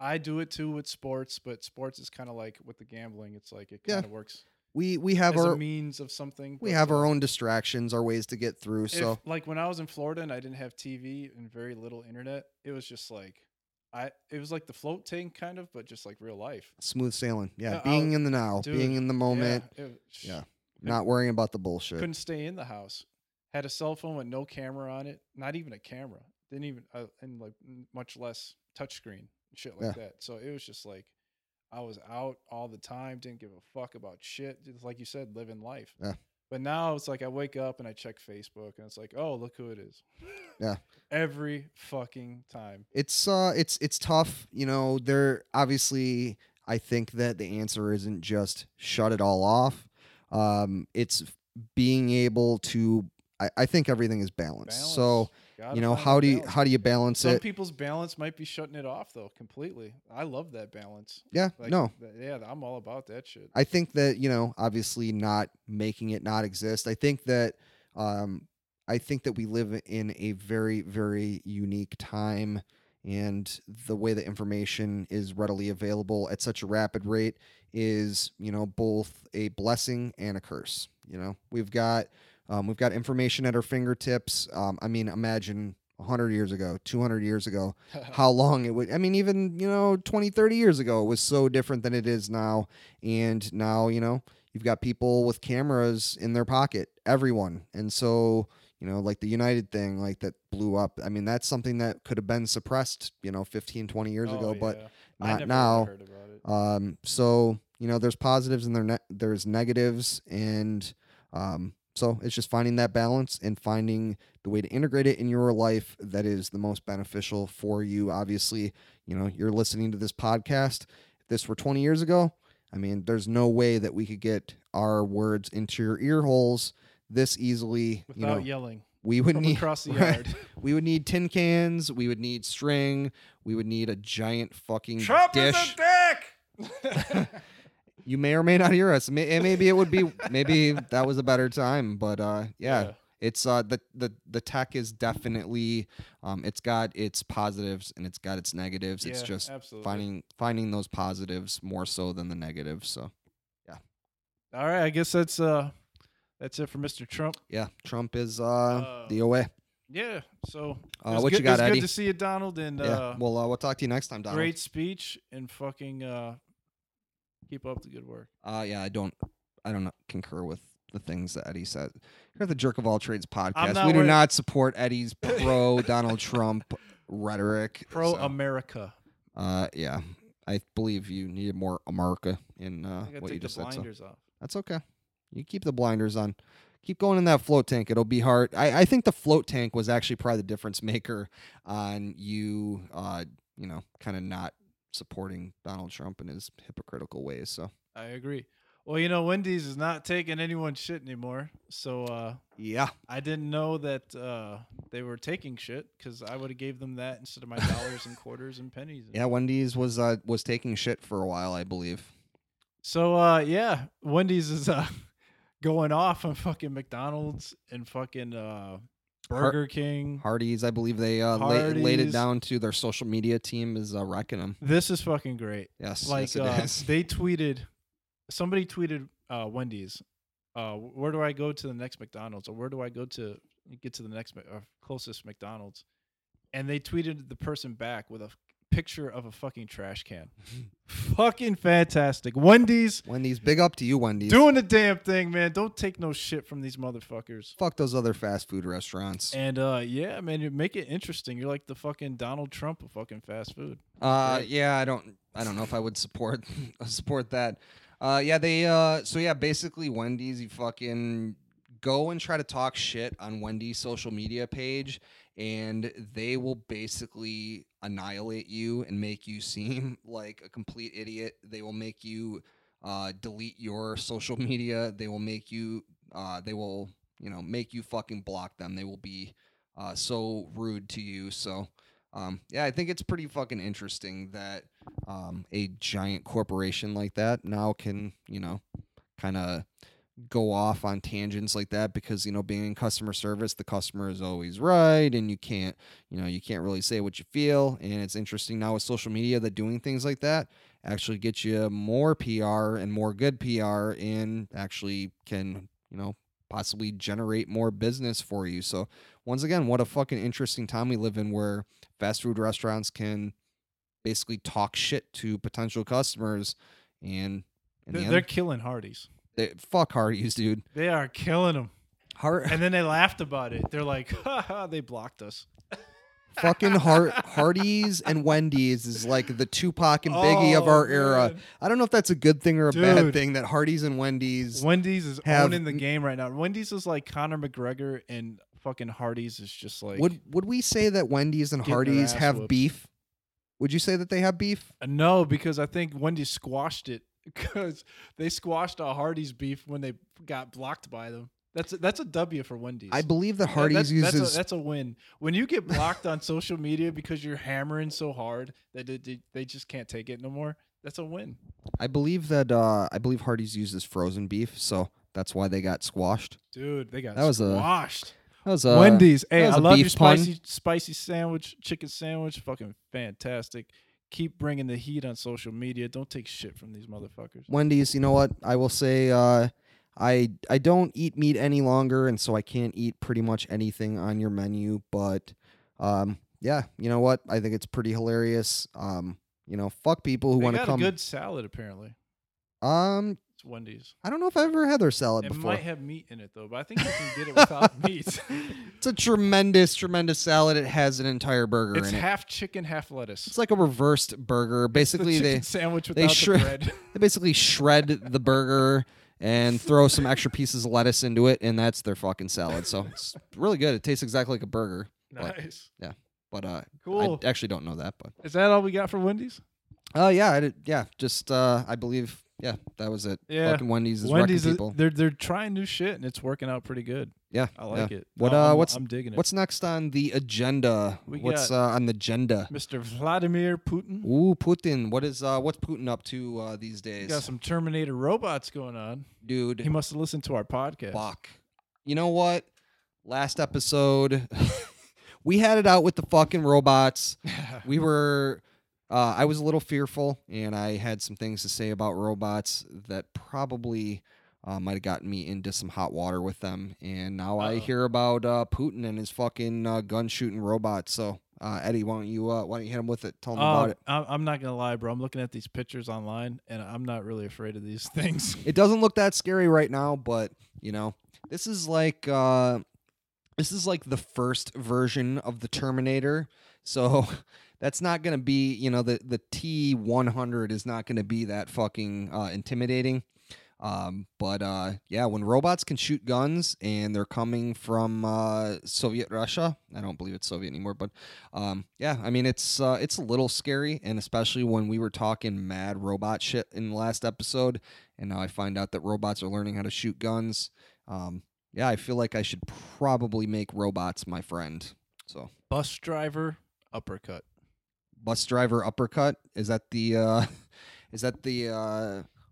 I do it too with sports, but sports is kind of like with the gambling. It's like it kind of works. We have our means of something. We have our own distractions, our ways to get through. So like when I was in Florida and I didn't have TV and very little internet, it was just like it was like the float tank kind of, but just like real life. Smooth sailing. Yeah, being in the now, being in the moment. Yeah, not worrying about the bullshit. Couldn't stay in the house. Had a cell phone with no camera on it, not even a camera. Didn't even and like much less touchscreen. shit like that. So it was just like I was out all the time, didn't give a fuck about shit. Just like you said, living life. Yeah. But now it's like I wake up and I check Facebook and it's like, oh, look who it is. Yeah. Every fucking time. It's tough. You know, there obviously I think that the answer isn't just shut it all off. It's being able to I think everything is balanced. So you know, how do you balance it? Some people's balance might be shutting it off though completely. I love that balance. Yeah. Like, no. Yeah, I'm all about that shit. I think that, you know, obviously not making it not exist. I think that we live in a very, very unique time, and the way that information is readily available at such a rapid rate is, you know, both a blessing and a curse. You know, we've got information at our fingertips. I mean, imagine 100 years ago, 200 years ago, how long it would, I mean, even, you know, 20, 30 years ago, it was so different than it is now. And now, you know, you've got people with cameras in their pocket, everyone. And so, you know, like the United thing, like that blew up. I mean, that's something that could have been suppressed, you know, 15, 20 years ago, but not now. Heard about it. So, you know, there's positives and there's negatives, and, so it's just finding that balance and finding the way to integrate it in your life that is the most beneficial for you. Obviously, you know, you're listening to this podcast. If this were 20 years ago, I mean, there's no way that we could get our words into your ear holes this easily. Without yelling. We would need across the yard. We would need tin cans. We would need string. We would need a giant fucking Trump dish. Trump is a dick! You may or may not hear us. Maybe that was a better time, but it's the tech is definitely it's got its positives and it's got its negatives. It's just absolutely. finding those positives more so than the negatives. So, yeah. All right, I guess that's it for Mr. Trump. Yeah, Trump is the OA. Yeah. So what you got, Eddie? Good to see you, Donald. And we'll talk to you next time, Donald. Great speech and fucking. Keep up the good work. I don't concur with the things that Eddie said. You're the Jerk of All Trades podcast. We do not support Eddie's pro Donald Trump rhetoric. Pro America. I believe you need more America in what you just said. Blinders off. That's okay. You keep the blinders on. Keep going in that float tank. It'll be hard. I think the float tank was actually probably the difference maker on you. You know, kind of not supporting Donald Trump in his hypocritical ways. So I agree. Well, you know, Wendy's is not taking anyone's shit anymore. So I didn't know that they were taking shit, because I would have gave them that instead of my dollars and quarters and pennies. Yeah, Wendy's was taking shit for a while, I believe. So Wendy's is going off on fucking McDonald's and fucking Burger King, Hardee's. I believe they laid it down to their social media team is wrecking them. This is fucking great. Yes, like it is. Somebody tweeted Wendy's. Where do I go to the next McDonald's, or where do I go to get to the next closest McDonald's? And they tweeted the person back with a picture of a fucking trash can. Fucking fantastic. Wendy's, big up to you, Wendy's. Doing the damn thing, man. Don't take no shit from these motherfuckers. Fuck those other fast food restaurants. And man, you make it interesting. You're like the fucking Donald Trump of fucking fast food. Right? Yeah, I don't know if I would support that. Basically Wendy's, you fucking go and try to talk shit on Wendy's social media page, and they will basically annihilate you and make you seem like a complete idiot. They will make you delete your social media. They will make you make you fucking block them. They will be so rude to you. So I think it's pretty fucking interesting that a giant corporation like that now can, you know, kind of go off on tangents like that, because, you know, being in customer service, the customer is always right, and you can't really say what you feel. And it's interesting now with social media that doing things like that actually gets you more PR and more good PR, and actually can, you know, possibly generate more business for you. So once again, what a fucking interesting time we live in, where fast food restaurants can basically talk shit to potential customers, and they're killing Hardee's. Fuck Hardee's, dude. They are killing them. And then they laughed about it. They're like, ha ha, they blocked us. Fucking Hardee's and Wendy's is like the Tupac and Biggie of our era. Man. I don't know if that's a good thing or a bad thing that Hardee's and Wendy's. Wendy's is owning the game right now. Wendy's is like Conor McGregor, and fucking Hardee's is just like. Would we say that Wendy's and Hardee's have beef? Would you say that they have beef? No, because I think Wendy's squashed it because they squashed a Hardee's beef when they got blocked by them. That's a W for Wendy's. I believe that Hardee's uses... That's a win. When you get blocked on social media because you're hammering so hard that they just can't take it no more, that's a win. I believe that Hardee's uses frozen beef, so that's why they got squashed. Dude, they got squashed. That was Wendy's. Hey, I love your spicy sandwich, chicken sandwich. Fucking fantastic. Keep bringing the heat on social media. Don't take shit from these motherfuckers. Wendy's, you know what? I will say... I don't eat meat any longer, and so I can't eat pretty much anything on your menu. But, yeah, you know what? I think it's pretty hilarious. You know, fuck people who want to come. They got a good salad, apparently. It's Wendy's. I don't know if I've ever had their salad before. It might have meat in it, though, but I think you can get it without meat. It's a tremendous, tremendous salad. It has an entire burger in it. It's half chicken, half lettuce. It's like a reversed burger. Basically, it's the sandwich without the bread. They basically shred the burger and throw some extra pieces of lettuce into it, and that's their fucking salad. So it's really good. It tastes exactly like a burger. Nice. But, yeah. But cool. I actually don't know that. But is that all we got for Wendy's? Yeah. Just I believe. Yeah, that was it. Yeah. Fucking Wendy's is wrecking people. They're trying new shit, and it's working out pretty good. Yeah. I like it. I'm digging it. What's next on the agenda? On the agenda? Mr. Vladimir Putin. Ooh, Putin. What's Putin up to these days? We got some Terminator robots going on. Dude. He must have listened to our podcast. Fuck. You know what? Last episode, we had it out with the fucking robots. We were... I was a little fearful, and I had some things to say about robots that probably might have gotten me into some hot water with them. And now I hear about Putin and his fucking gun-shooting robots. So, Eddie, why don't you hit him with it? Tell him about it. I'm not going to lie, bro. I'm looking at these pictures online, and I'm not really afraid of these things. It doesn't look that scary right now, but, you know, this is like the first version of the Terminator. So... That's not going to be, you know, the T-100 is not going to be that fucking intimidating. But when robots can shoot guns and they're coming from Soviet Russia, I don't believe it's Soviet anymore, but it's a little scary. And especially when we were talking mad robot shit in the last episode, and now I find out that robots are learning how to shoot guns. Yeah, I feel like I should probably make robots my friend. So bus driver uppercut. Bus driver uppercut? Is that the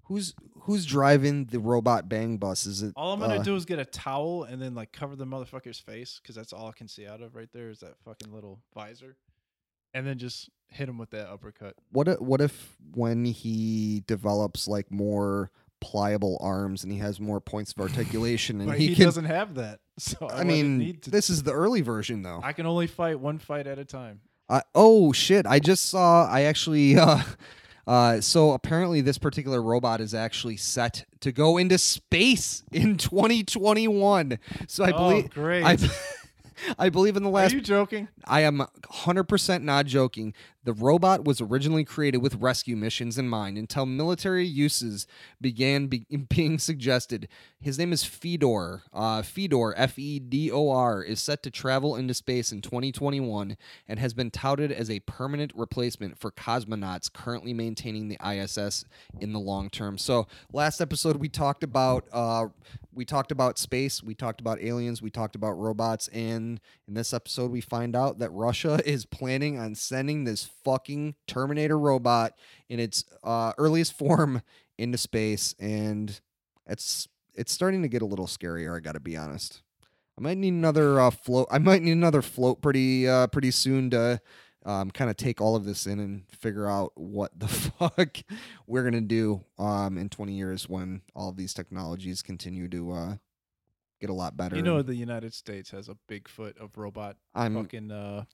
who's driving the robot bang bus? Is it all I'm gonna do is get a towel and then like cover the motherfucker's face, because that's all I can see out of right there is that fucking little visor, and then just hit him with that uppercut. What if when he develops like more pliable arms and he has more points of articulation and he doesn't have that? So this is the early version though. I can only fight one fight at a time. Oh, shit. I just saw... So apparently this particular robot is actually set to go into space in 2021. So I believe... Oh, great. I believe in the last... Are you joking? I am 100% not joking. The robot was originally created with rescue missions in mind until military uses began being suggested. His name is Fedor. Fedor, F-E-D-O-R, is set to travel into space in 2021 and has been touted as a permanent replacement for cosmonauts currently maintaining the ISS in the long term. So last episode we talked about space, we talked about aliens, we talked about robots, and in this episode we find out that Russia is planning on sending this fucking Terminator robot in its earliest form into space, and it's starting to get a little scarier. I gotta be honest. I might need another float. I might need another float pretty soon to kind of take all of this in and figure out what the fuck we're gonna do in 20 years when all of these technologies continue to get a lot better. You know, the United States has a big foot of robot fucking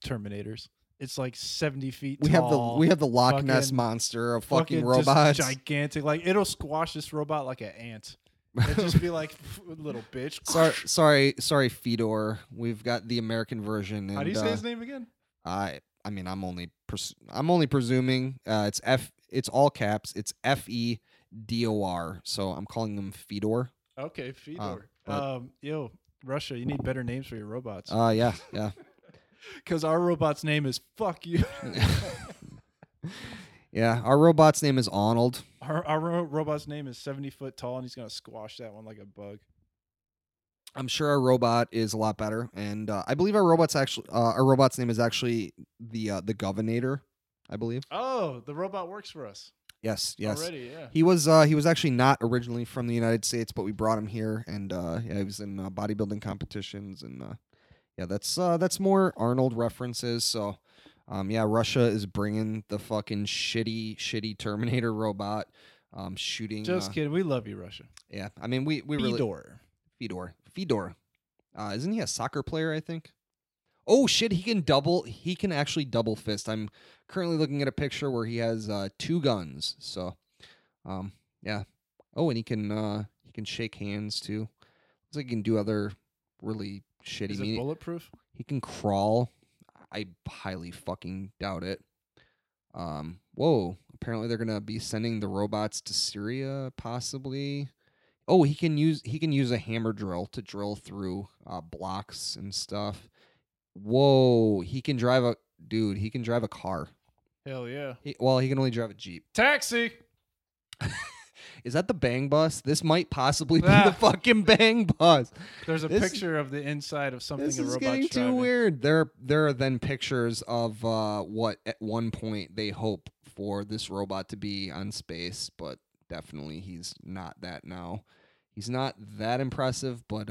Terminators. It's like 70 feet tall. We have the Loch Ness monster of fucking robots. Gigantic. Like, it'll squash this robot like an ant. It'd just be like, little bitch. Sorry, Fedor. We've got the American version. How do you say his name again? I'm only presuming. It's all caps. It's F-E-D-O-R. So I'm calling them Fedor. Okay, Fedor. Yo, Russia, you need better names for your robots. Yeah. Because our robot's name is Fuck You. Yeah, our robot's name is Arnold. Our robot's name is 70 foot tall, and he's going to squash that one like a bug. I'm sure our robot is a lot better, and I believe our robot's actually our robot's name is actually the Governator, I believe. Oh, the robot works for us. Yes. Already, yeah. He was actually not originally from the United States, but we brought him here, and he was in bodybuilding competitions, and that's more Arnold references. So, Russia is bringing the fucking shitty Terminator robot, shooting. Just kidding, we love you, Russia. Yeah, I mean we really. Fedor. Isn't he a soccer player, I think? Oh, shit, he can actually double fist. I'm currently looking at a picture where he has two guns. So, yeah. Oh, and he can shake hands, too. Looks like he can do other really shitty... Is it bulletproof? He can crawl. I highly fucking doubt it. Whoa. Apparently they're going to be sending the robots to Syria, possibly. Oh, he can use a hammer drill to drill through blocks and stuff. Whoa, he can drive a car. Hell yeah. He can only drive a Jeep. Taxi. Is that the Bang Bus? This might possibly be the fucking Bang Bus. There's a picture of the inside of something a robot's driving. This is getting too weird. There are then pictures of what at one point they hope for this robot to be on space, but definitely he's not that now. He's not that impressive, but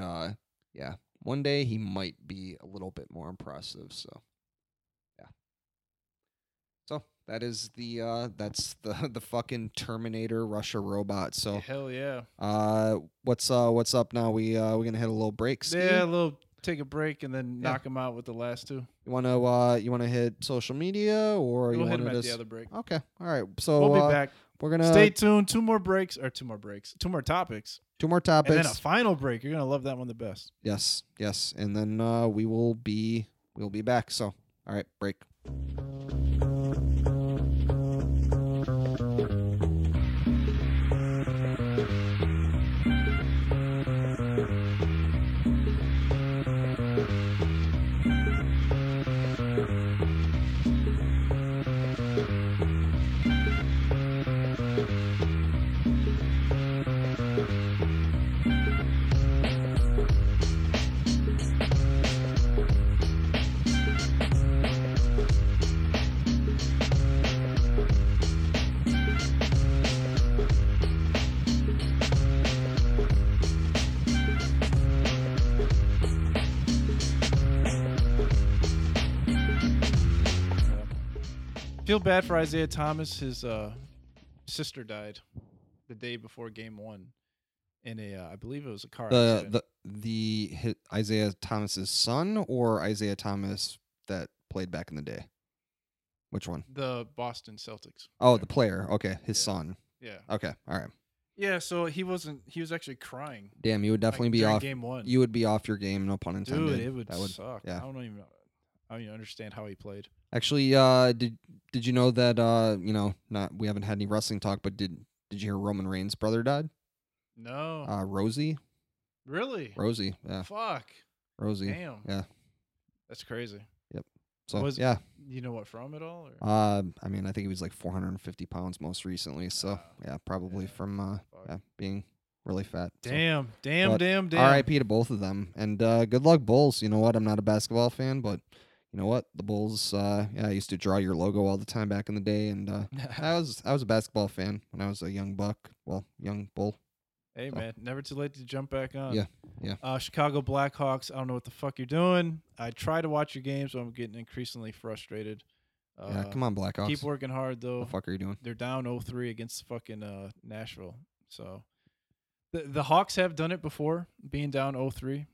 yeah, one day he might be a little bit more impressive. So, yeah. So that is the fucking Terminator Russia robot. So hell yeah. What's up now? We're gonna hit a little break. Ski? Yeah, take a break and then knock them out with the last two. You wanna hit social media or we'll hit them at the other break? Okay, all right. So we'll be back. We're gonna stay tuned. Two more topics. And then a final break. You're gonna love that one the best. Yes. And then we'll be back. So, all right, break. Feel bad for Isaiah Thomas. His sister died the day before Game 1 in a, I believe it was a car accident. Isaiah Thomas's son or Isaiah Thomas that played back in the day? Which one? The Boston Celtics. Oh, the player. Okay, his son. Yeah. Okay. all right. Yeah, so he was actually crying. Damn, you would definitely be off Game 1. You would be off your game, no pun intended. Dude, that would suck. Yeah. I don't even understand how he played. Actually, did you know that we haven't had any wrestling talk, but did you hear Roman Reigns' brother died? No. Rosie. Really? Rosie. Yeah. Fuck. Rosie. Damn. Yeah. That's crazy. Yep. So you know what from it all? Or? I think he was like 450 pounds most recently. So probably from being really fat. Damn. R.I.P. to both of them, and good luck, Bulls. You know what? I'm not a basketball fan, but. You know what? The Bulls, I used to draw your logo all the time back in the day, and I was a basketball fan when I was a young buck. Well, young bull. Hey, man, never too late to jump back on. Yeah. Chicago Blackhawks, I don't know what the fuck you're doing. I try to watch your games, but I'm getting increasingly frustrated. Come on, Blackhawks. Keep working hard, though. What the fuck are you doing? They're down 0-3 against fucking Nashville. So the Hawks have done it before, being down 0-3.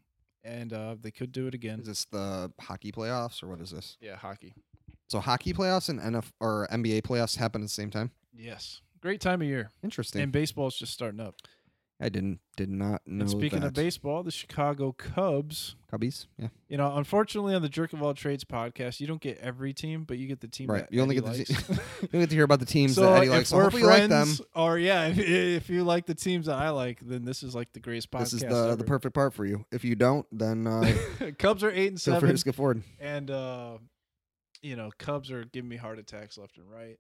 And they could do it again. Is this the hockey playoffs, or what is this? Yeah, hockey. So hockey playoffs and NBA playoffs happen at the same time? Yes. Great time of year. Interesting. And baseball's just starting up. I did not know. And speaking of baseball, the Chicago Cubs. Cubbies, yeah. You know, unfortunately, on the Jerk of All Trades podcast, you don't get every team, but you get the team. Right, that you only Eddie get the you only get to hear about the teams that Eddie likes. So if we're friends, like or yeah, if you like the teams that I like, then this is like the greatest podcast. This is the perfect part for you. If you don't, then Cubs are 8-7. So skip forward. And you know, Cubs are giving me heart attacks left and right.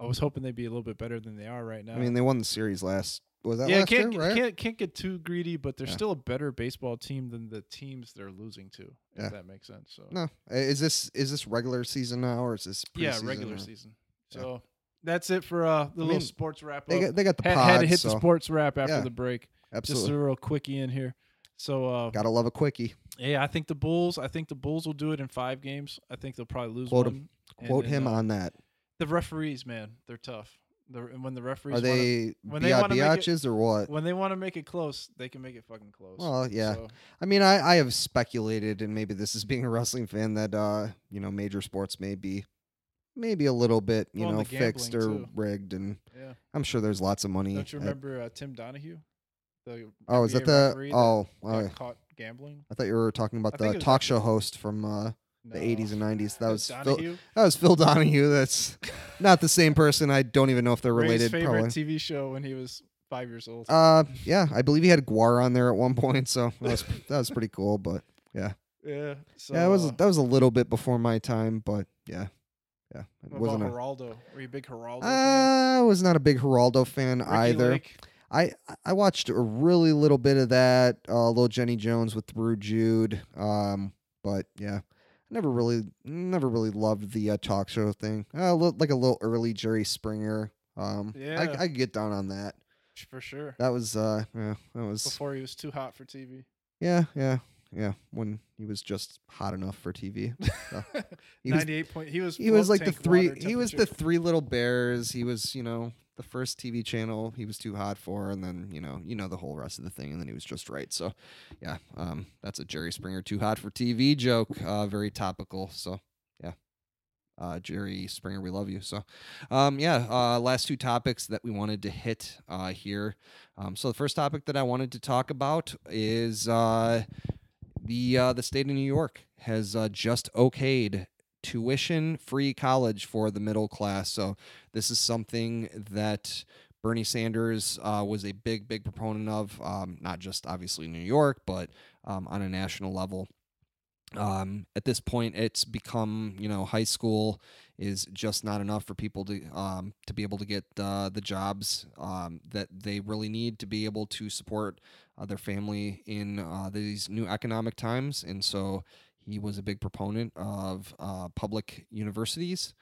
I was hoping they'd be a little bit better than they are right now. I mean, they won the series last. Was that last year, right? Can't get too greedy, but they're still a better baseball team than the teams they're losing to, if that makes sense. So no, is this regular season now, or is this preseason? Yeah, regular season. So that's it for the little sports wrap up. They got the pod. Had to hit the sports wrap after the break. Absolutely, just a real quickie in here. So gotta love a quickie. Yeah, I think the Bulls will do it in 5 games. I think they'll probably lose one. Quote him on that. The referees, man, they're tough. When the referees biatches or what? When they want to make it close, they can make it fucking close. Well, yeah. So. I mean, I have speculated, and maybe this is being a wrestling fan, that you know, major sports may be maybe a little bit you know fixed or rigged, and I'm sure there's lots of money. Don't you remember Tim Donahue? Is that the caught gambling? I thought you were talking about the talk show host from. The 80s and 90s. That was Phil Donahue. That's not the same person. I don't even know if they're related. Ray's favorite TV show when he was 5 years old. Yeah, I believe he had Guar on there at one point, so that was pretty cool. But yeah. So, yeah, that was a little bit before my time, but yeah. It wasn't about Geraldo. Were you a big Geraldo fan? I was not a big Geraldo fan either. Lake. I watched a really little bit of that. Little Jenny Jones with Rue Jude. But yeah. Never really loved the talk show thing. Like a little early Jerry Springer. I could get down on that for sure. That was before he was too hot for TV. Yeah. When he was just hot enough for TV. So he 98 point. He was like the 3. He was the 3 Little Bears. He was the first TV channel he was too hot for, and then the whole rest of the thing, and then he was just right. So, yeah, that's a Jerry Springer too hot for TV joke, very topical. So, yeah, Jerry Springer, we love you. So, last 2 topics that we wanted to hit here. So the first topic that I wanted to talk about is the state of New York has just okayed tuition-free college for the middle class. So this is something that Bernie Sanders was a big, big proponent of, not just obviously New York, but on a national level. At this point, it's become, high school is just not enough for people to be able to get the jobs that they really need to be able to support their family in these new economic times. And so he was a big proponent of public universities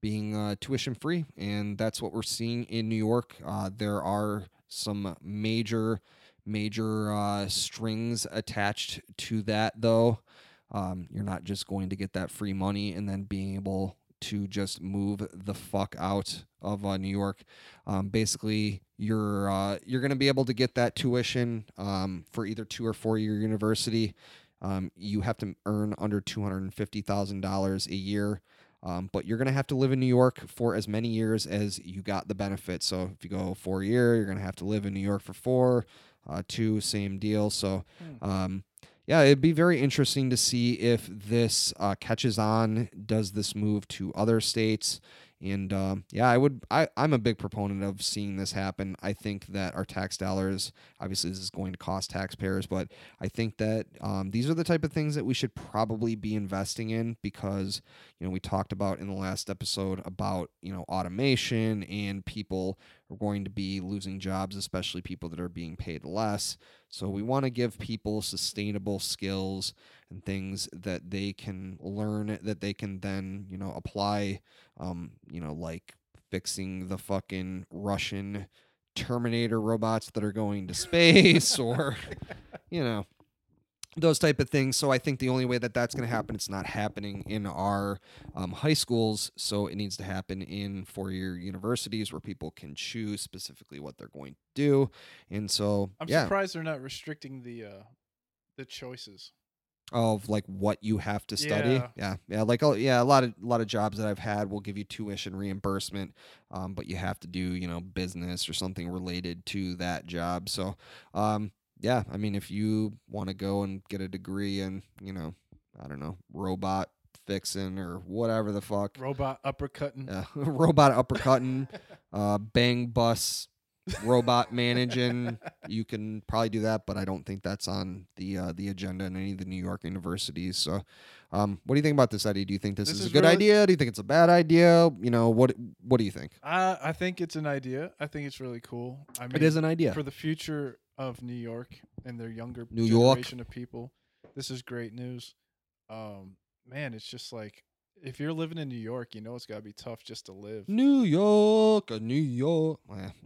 being tuition free, and that's what we're seeing in New York. There are some major strings attached to that, though. You're not just going to get that free money and then being able to just move the fuck out of New York. Basically, you're going to be able to get that tuition for either 2 or 4 year university. You have to earn under $250,000 a year, but you're going to have to live in New York for as many years as you got the benefit. So if you go 4 year, you're going to have to live in New York for 4, 2, same deal. So, it'd be very interesting to see if this catches on. Does this move to other states? And I'm a big proponent of seeing this happen. I think that our tax dollars, obviously this is going to cost taxpayers, but I think that these are the type of things that we should probably be investing in, because we talked about in the last episode about automation, and people are going to be losing jobs, especially people that are being paid less. So we want to give people sustainable skills and things that they can learn, that they can then, apply, like fixing the fucking Russian Terminator robots that are going to space or, those type of things. So I think the only way that that's going to happen, it's not happening in our high schools. So it needs to happen in 4-year universities where people can choose specifically what they're going to do. And so I'm surprised they're not restricting the choices. Of like what you have to study. A lot of jobs that I've had will give you tuition reimbursement, but you have to do, business or something related to that job. So, if you want to go and get a degree in, robot fixing or whatever the fuck, robot uppercutting, bang bus. Robot managing, you can probably do that, but I don't think that's on the agenda in any of the New York universities. So, what do you think about this idea? Do you think this is a good idea? Do you think it's a bad idea? What do you think? I think it's an idea. I think it's really cool. I mean, it is an idea for the future of New York and their younger generation of people. This is great news. It's just like, if you're living in New York, it's got to be tough just to live. New York. Well,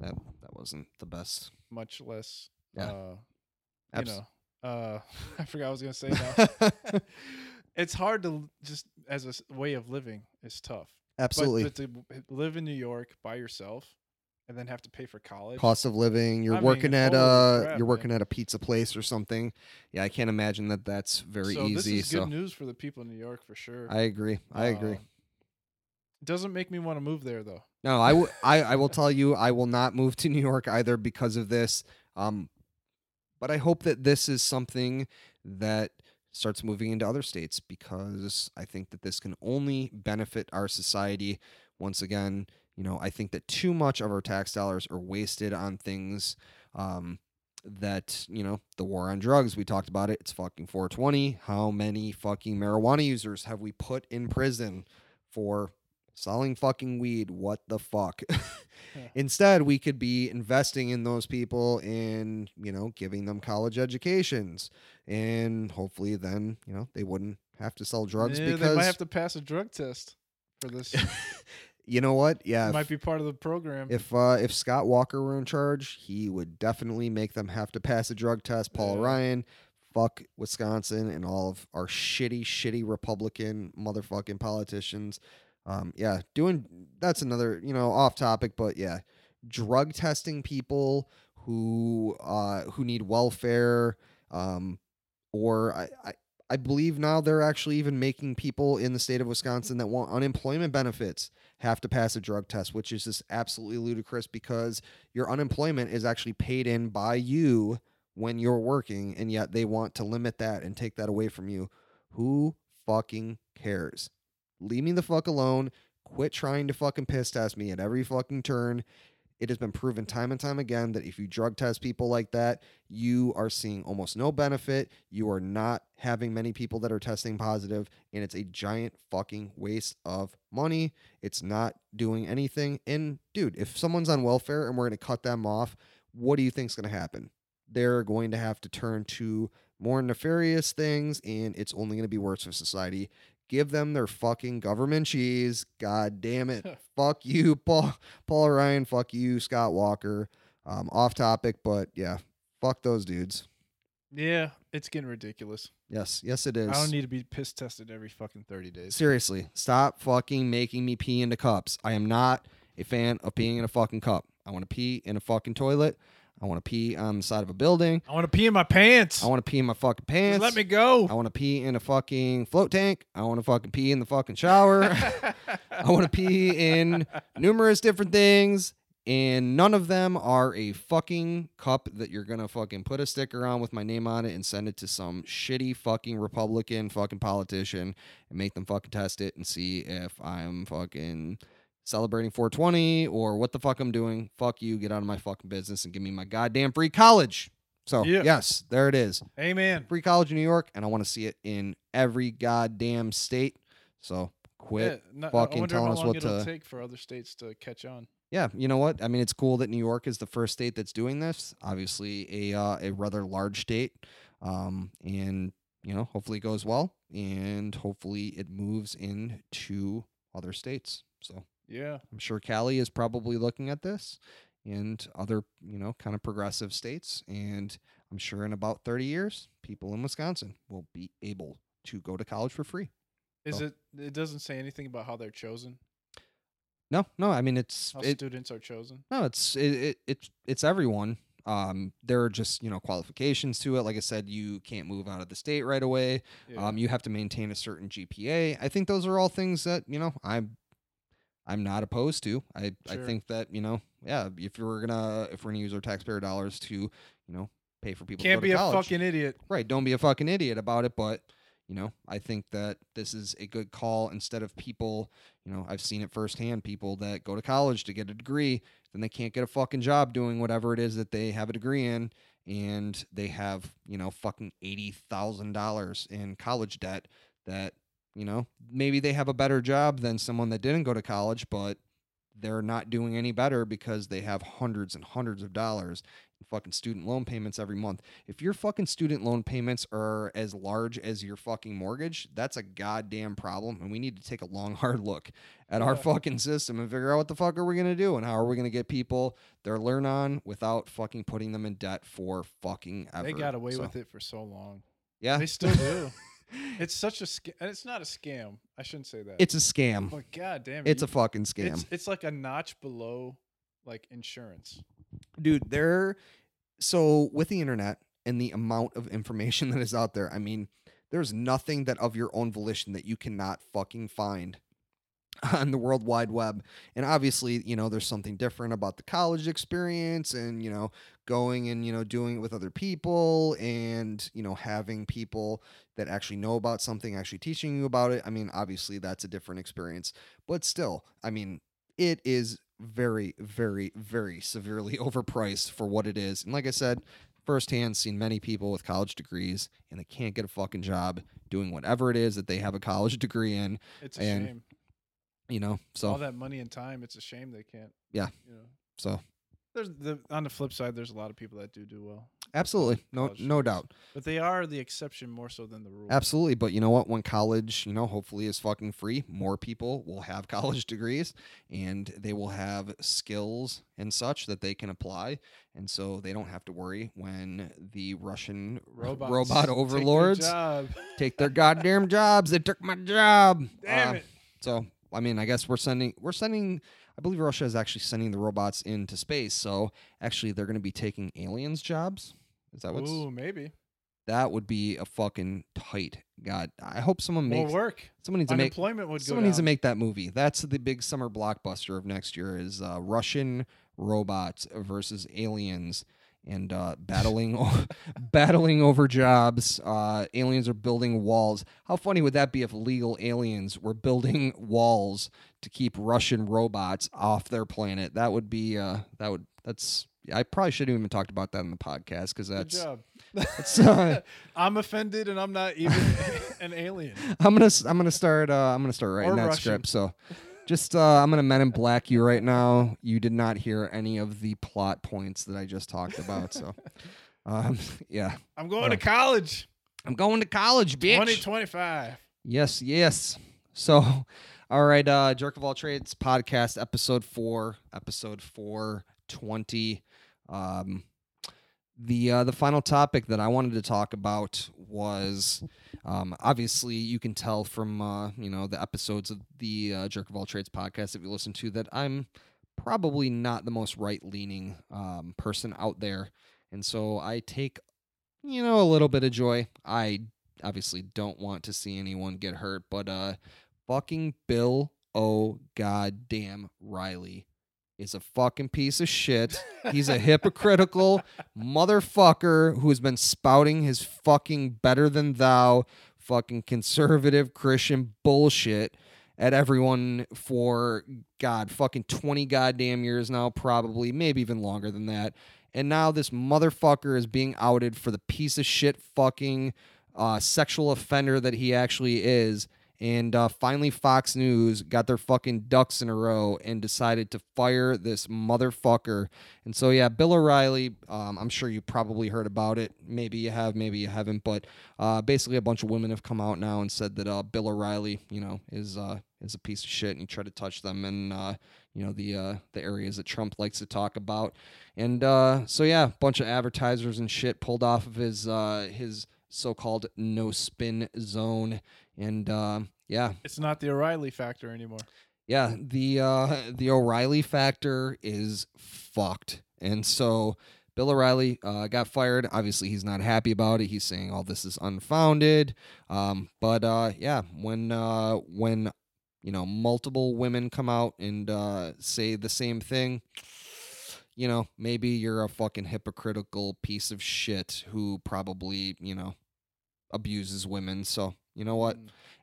that wasn't the best. Much less. Yeah. I forgot what I was going to say now. It's hard to just, as a way of living, it's tough. Absolutely. But to live in New York by yourself and then have to pay for college. Cost of living. You're working at a pizza place or something. Yeah, I can't imagine that that's very easy. This is good news for the people in New York for sure. I agree. It doesn't make me want to move there though. No, I will tell you, I will not move to New York either because of this. But I hope that this is something that starts moving into other states, because I think that this can only benefit our society. Once again, I think that too much of our tax dollars are wasted on things the war on drugs, we talked about it. It's fucking 420. How many fucking marijuana users have we put in prison for selling fucking weed? What the fuck? Yeah. Instead, we could be investing in those people and, giving them college educations. And hopefully then, they wouldn't have to sell drugs because... They might have to pass a drug test for this. You know what? Yeah, it might be part of the program. If Scott Walker were in charge, he would definitely make them have to pass a drug test. Paul Ryan, fuck Wisconsin and all of our shitty, shitty Republican motherfucking politicians. That's another off topic, but yeah, drug testing people who need welfare, or I believe now they're actually even making people in the state of Wisconsin that want unemployment benefits have to pass a drug test, which is just absolutely ludicrous, because your unemployment is actually paid in by you when you're working, and yet they want to limit that and take that away from you. Who fucking cares? Leave me the fuck alone. Quit trying to fucking piss test me at every fucking turn. It has been proven time and time again that if you drug test people like that, you are seeing almost no benefit. You are not having many people that are testing positive, and it's a giant fucking waste of money. It's not doing anything. And dude, if someone's on welfare and we're going to cut them off, what do you think's going to happen? They're going to have to turn to more nefarious things, and it's only going to be worse for society. Give them their fucking government cheese. God damn it. Fuck you, Paul Ryan. Fuck you, Scott Walker. Off topic, but yeah, fuck those dudes. Yeah, it's getting ridiculous. Yes, it is. I don't need to be piss tested every fucking 30 days. Seriously, stop fucking making me pee into cups. I am not a fan of peeing in a fucking cup. I want to pee in a fucking toilet. I want to pee on the side of a building. I want to pee in my pants. I want to pee in my fucking pants. Just let me go. I want to pee in a fucking float tank. I want to fucking pee in the fucking shower. I want to pee in numerous different things, and none of them are a fucking cup that you're going to fucking put a sticker on with my name on it and send it to some shitty fucking Republican fucking politician and make them fucking test it and see if I'm fucking... celebrating 420 or what the fuck I'm doing. Fuck you, get out of my fucking business and give me my goddamn free college. So Yes, there it is. Amen. Free college in New York, and I want to see it in every goddamn state. So quit fucking telling us what it'll take for other states to catch on. Yeah, you know what? I mean, it's cool that New York is the first state that's doing this. Obviously, a rather large state, and hopefully it goes well, and hopefully it moves into other states. So. Yeah, I'm sure Cali is probably looking at this and other, kind of progressive states. And I'm sure in about 30 years, people in Wisconsin will be able to go to college for free. It doesn't say anything about how they're chosen? No. I mean, it's... How students are chosen? No, it's everyone. There are just, you know, qualifications to it. Like I said, you can't move out of the state right away. Yeah. You have to maintain a certain GPA. I think those are all things that, you know, I'm not opposed to. I think that, you know, yeah, if we're gonna use our taxpayer dollars to, you know, pay for people, can't be a fucking idiot. Right. Don't be a fucking idiot about it. But, you know, I think that this is a good call instead of people, you know, I've seen it firsthand, people that go to college to get a degree, then they can't get a fucking job doing whatever it is that they have a degree in. And they have, you know, fucking $80,000 in college debt that, you know, maybe they have a better job than someone that didn't go to college, but they're not doing any better because they have hundreds and hundreds of dollars in fucking student loan payments every month. If your fucking student loan payments are as large as your fucking mortgage, that's a goddamn problem. And we need to take a long, hard look at our fucking system and figure out what the fuck are we going to do and how are we going to get people their learn on without fucking putting them in debt for fucking ever. They got away with it for so long. Yeah. They still do. It's such a scam. And it's not a scam. I shouldn't say that. It's a scam. But god damn it. It's a fucking scam. It's like a notch below like insurance. Dude, so with the internet and the amount of information that is out there, I mean, there's nothing that of your own volition that you cannot fucking find on the World Wide Web. And obviously, you know, there's something different about the college experience and, you know, going and, you know, doing it with other people and, you know, having people that actually know about something actually teaching you about it. I mean, obviously that's a different experience, but still, I mean, it is very, very, very severely overpriced for what it is. And like I said, firsthand, seen many people with college degrees and they can't get a fucking job doing whatever it is that they have a college degree in. It's a shame. You know, so all that money and time, it's a shame they can't. Yeah. You know. So there's on the flip side, there's a lot of people that do well. Absolutely. No doubt. But they are the exception more so than the rule. Absolutely. But you know what? When college, you know, hopefully is fucking free, more people will have college degrees and they will have skills and such that they can apply. And so they don't have to worry when the Russian robot overlords take their goddamn jobs. They took my job. Damn it. So. I mean, I guess we're sending, I believe Russia is actually sending the robots into space. So actually they're going to be taking aliens jobs. Is that what's? Ooh, maybe. That would be a fucking tight. God, I hope someone makes. More work. Someone needs to make. Unemployment would go down. Someone needs to make that movie. That's the big summer blockbuster of next year is Russian robots versus aliens and battling over jobs. Aliens are building walls. How funny would that be if legal aliens were building walls to keep Russian robots off their planet? That would be I probably shouldn't even talked about that in the podcast because I'm offended and I'm not even an alien. I'm gonna start writing that script. So I'm going to Men in Black you right now. You did not hear any of the plot points that I just talked about. So, yeah. I'm going to college. I'm going to college, bitch. 2025. Yes, yes. So, all right. Jerk of All Trades podcast, episode 420. The final topic that I wanted to talk about was obviously you can tell from you know the episodes of the Jerk of All Trades podcast that we listen to that I'm probably not the most right-leaning person out there, and so I take you know a little bit of joy. I obviously don't want to see anyone get hurt, but fucking Bill O'Goddamn Riley. He's a fucking piece of shit. He's a hypocritical motherfucker who's been spouting his fucking better than thou fucking conservative Christian bullshit at everyone for God fucking 20 goddamn years now, probably, maybe even longer than that. And now this motherfucker is being outed for the piece of shit fucking sexual offender that he actually is. And finally, Fox News got their fucking ducks in a row and decided to fire this motherfucker. And so, yeah, Bill O'Reilly, I'm sure you probably heard about it. Maybe you have, maybe you haven't. But basically, a bunch of women have come out now and said that Bill O'Reilly, you know, is a piece of shit. And you try to touch them in, you know, the areas that Trump likes to talk about. And so, yeah, a bunch of advertisers and shit pulled off of his so-called no-spin zone. And, yeah, it's not the O'Reilly factor anymore. Yeah. The O'Reilly factor is fucked. And so Bill O'Reilly got fired. Obviously, he's not happy about it. He's saying all this is unfounded. But when you know, multiple women come out and say the same thing, you know, maybe you're a fucking hypocritical piece of shit who probably, you know, abuses women. So, you know what?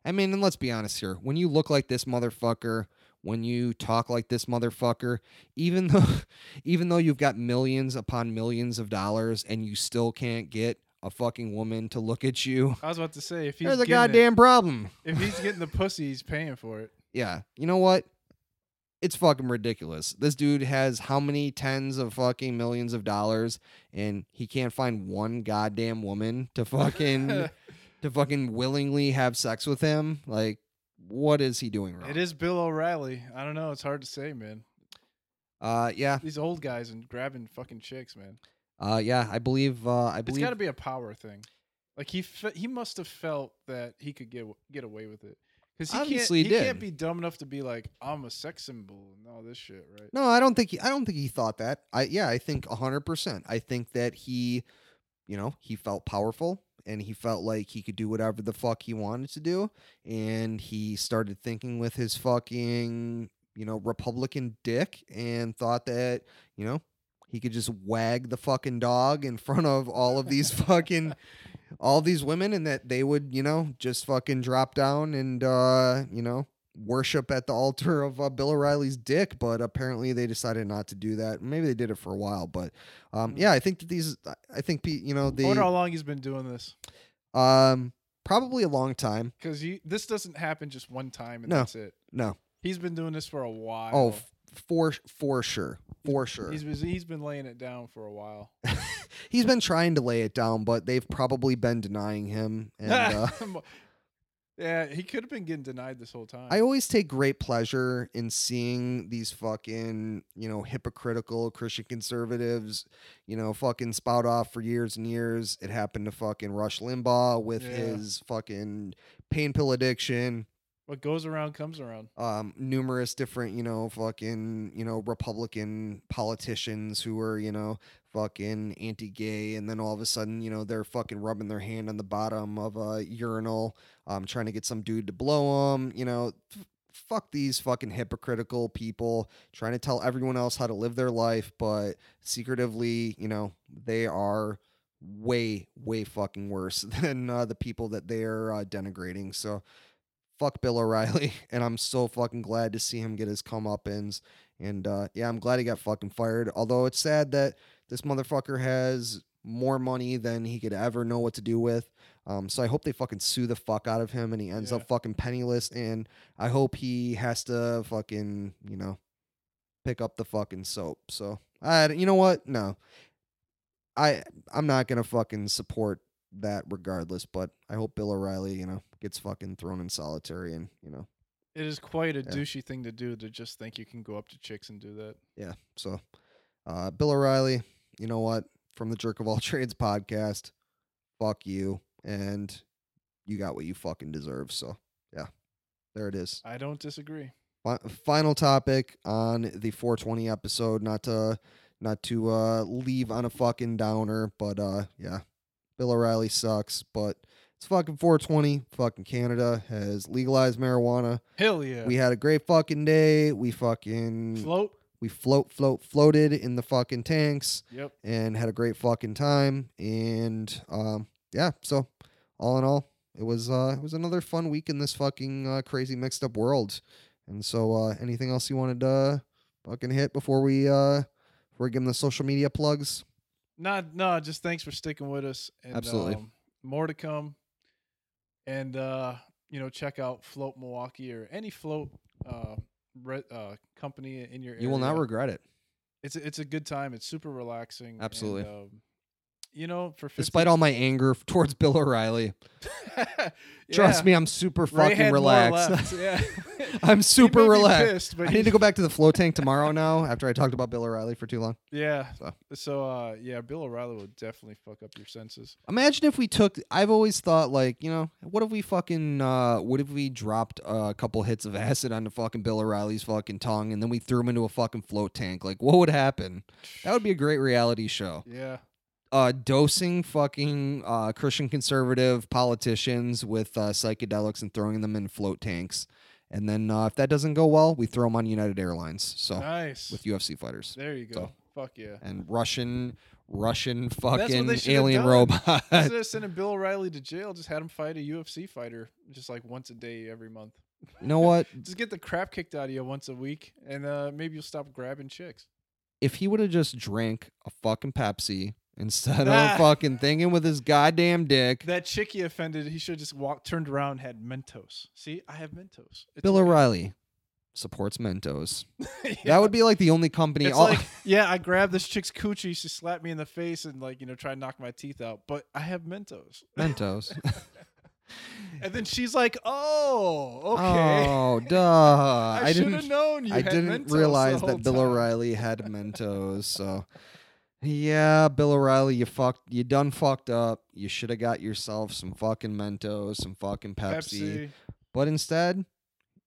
I mean, and let's be honest here. When you look like this motherfucker, when you talk like this motherfucker, even though you've got millions upon millions of dollars and you still can't get a fucking woman to look at you. I was about to say, if he's there's a goddamn problem. If he's getting the pussy, he's paying for it. Yeah. You know what? It's fucking ridiculous. This dude has how many tens of fucking millions of dollars and he can't find one goddamn woman to fucking willingly have sex with him? Like, what is he doing wrong? It is Bill O'Reilly. I don't know. It's hard to say, man. Yeah. These old guys and grabbing fucking chicks, man. Yeah. I believe it's got to be a power thing. Like he must have felt that he could get away with it because he can't be dumb enough to be like, I'm a sex symbol and all this shit, right? No, I don't think he thought that. I think 100%. I think that he, you know, he felt powerful. And he felt like he could do whatever the fuck he wanted to do. And he started thinking with his fucking, you know, Republican dick and thought that, you know, he could just wag the fucking dog in front of all of these fucking, all these women and that they would, you know, just fucking drop down and, you know, worship at the altar of Bill O'Reilly's dick. But apparently they decided not to do that. Maybe they did it for a while, but yeah, I think that I wonder how long he's been doing this. Probably a long time. Because this doesn't happen just one time and that's it. No, he's been doing this for a while. Oh, for sure. For sure. He's been laying it down for a while. He's been trying to lay it down, but they've probably been denying him. And, yeah, he could have been getting denied this whole time. I always take great pleasure in seeing these fucking, you know, hypocritical Christian conservatives, you know, fucking spout off for years and years. It happened to fucking Rush Limbaugh with his fucking pain pill addiction. What goes around comes around. Numerous different, you know, fucking, you know, Republican politicians who are, you know, fucking anti-gay, and then all of a sudden, you know, they're fucking rubbing their hand on the bottom of a urinal, trying to get some dude to blow them. You know, fuck these fucking hypocritical people trying to tell everyone else how to live their life, but secretively, you know, they are way, way fucking worse than the people that they're denigrating. So fuck Bill O'Reilly, and I'm so fucking glad to see him get his comeuppance. And yeah, I'm glad he got fucking fired. Although it's sad that this motherfucker has more money than he could ever know what to do with. So I hope they fucking sue the fuck out of him and he ends up fucking penniless. And I hope he has to fucking, you know, pick up the fucking soap. So, you know what? No. I'm not going to fucking support that regardless. But I hope Bill O'Reilly, you know, gets fucking thrown in solitary and, you know. It is quite a douchey thing to do to just think you can go up to chicks and do that. Yeah, so Bill O'Reilly, you know what? From the Jerk of All Trades podcast, fuck you, and you got what you fucking deserve. So, yeah, there it is. I don't disagree. Final topic on the 420 episode. Not to leave on a fucking downer, but yeah, Bill O'Reilly sucks. But it's fucking 420. Fucking Canada has legalized marijuana. Hell yeah! We had a great fucking day. We fucking float. We floated in the fucking tanks and had a great fucking time. And, yeah, so all in all, it was another fun week in this fucking crazy mixed up world. And so anything else you wanted to fucking hit before we give them the social media plugs? No, just thanks for sticking with us. And, absolutely. More to come. And, you know, check out Float Milwaukee or any Float company in your area. You will not regret it. It's a good time. It's super relaxing. Absolutely. And, you know, for 50, despite all my anger towards Bill O'Reilly, yeah. Trust me, I'm super fucking relaxed. Yeah. I'm super relaxed. Pissed, but I need to go back to the flow tank tomorrow now after I talked about Bill O'Reilly for too long. Yeah. So yeah, Bill O'Reilly will definitely fuck up your senses. Imagine if we took, I've always thought like, you know, what if we dropped a couple hits of acid onto fucking Bill O'Reilly's fucking tongue and then we threw him into a fucking float tank? Like, what would happen? That would be a great reality show. Yeah. Dosing fucking Christian conservative politicians with psychedelics and throwing them in float tanks. And then if that doesn't go well, we throw them on United Airlines. So nice. With UFC fighters. There you go. So, fuck yeah. And Russian fucking alien robot. Instead of sending Bill O'Reilly to jail, just had him fight a UFC fighter just like once a day every month. You know what? Just get the crap kicked out of you once a week and maybe you'll stop grabbing chicks. If he would have just drank a fucking Pepsi instead of fucking thinking with his goddamn dick. That chick he offended, he should have just turned around and had Mentos. See, I have Mentos. It's Bill O'Reilly supports Mentos. Yeah. That would be like the only company. It's like, yeah, I grabbed this chick's coochie, she slapped me in the face and like, you know, try to knock my teeth out. But I have Mentos. Mentos. And then she's like, oh, okay. Oh, duh. I should have known you I had didn't Mentos realize that Bill O'Reilly had Mentos, so... Yeah, Bill O'Reilly, you done fucked up. You should have got yourself some fucking Mentos, some fucking Pepsi. But instead,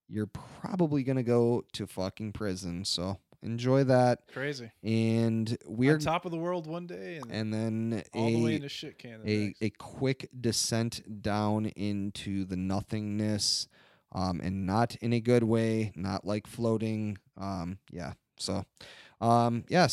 you're probably going to go to fucking prison. So enjoy that. Crazy. And we're on top of the world one day. And then all the way into shit Canada. A quick descent down into the nothingness, and not in a good way, not like floating. Yeah, so... we're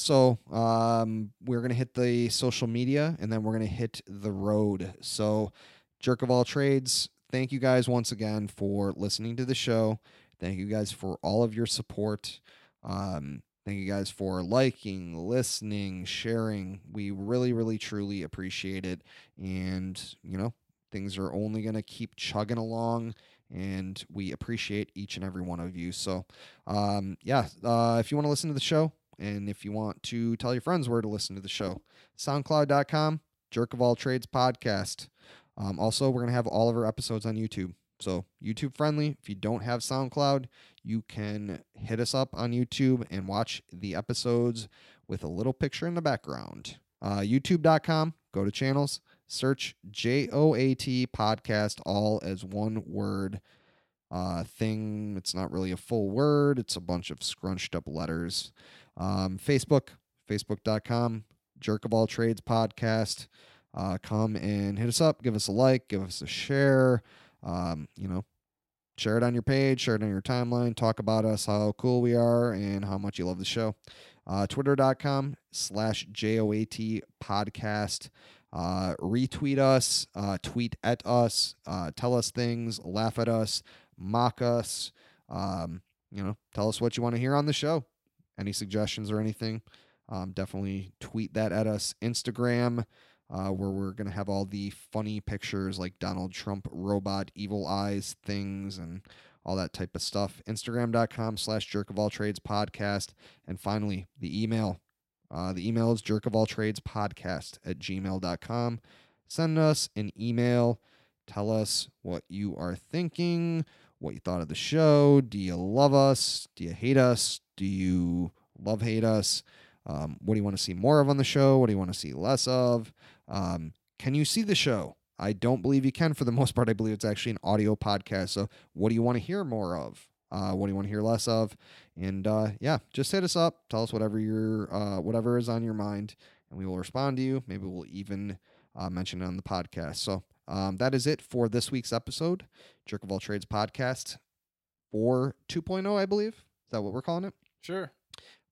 going to hit the social media and then we're going to hit the road. So Jerk of All Trades, thank you guys once again for listening to the show. Thank you guys for all of your support. Thank you guys for liking, listening, sharing. We really, really, truly appreciate it. And, you know, things are only going to keep chugging along. And we appreciate each and every one of you. So, if you want to listen to the show, and if you want to tell your friends where to listen to the show, SoundCloud.com, Jerk of All Trades Podcast. Also, we're going to have all of our episodes on YouTube. So YouTube friendly. If you don't have SoundCloud, you can hit us up on YouTube and watch the episodes with a little picture in the background. YouTube.com, go to channels, search JOAT Podcast, all as one word. Thing. It's not really a full word. It's a bunch of scrunched up letters. Facebook.com, Jerk of All Trades Podcast. Come and hit us up. Give us a like, give us a share. Share it on your page, share it on your timeline. Talk about us, how cool we are and how much you love the show. Twitter.com/JOAT Podcast. Retweet us, tweet at us, tell us things, laugh at us, mock us, tell us what you want to hear on the show. Any suggestions or anything, definitely tweet that at us. Instagram, where we're going to have all the funny pictures like Donald Trump, robot, evil eyes, things, and all that type of stuff. Instagram.com/Jerk of All Trades Podcast. And finally, the email. The email is jerkofoltradespodcast@gmail.com. Send us an email. Tell us what you are thinking, what you thought of the show. Do you love us? Do you hate us? Do you love-hate us? What do you want to see more of on the show? What do you want to see less of? Can you see the show? I don't believe you can for the most part. I believe it's actually an audio podcast. So what do you want to hear more of? What do you want to hear less of? And just hit us up. Tell us whatever whatever is on your mind, and we will respond to you. Maybe we'll even mention it on the podcast. So that is it for this week's episode, Jerk of All Trades Podcast, for 2.0, I believe. Is that what we're calling it? Sure.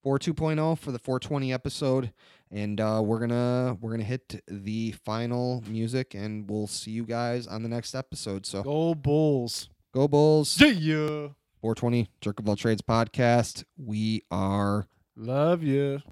For 2.0 for the 420 episode, and we're gonna hit the final music, and we'll see you guys on the next episode. So go Bulls! Go Bulls! See ya. 420 Jerk of All Trades Podcast. We are love you.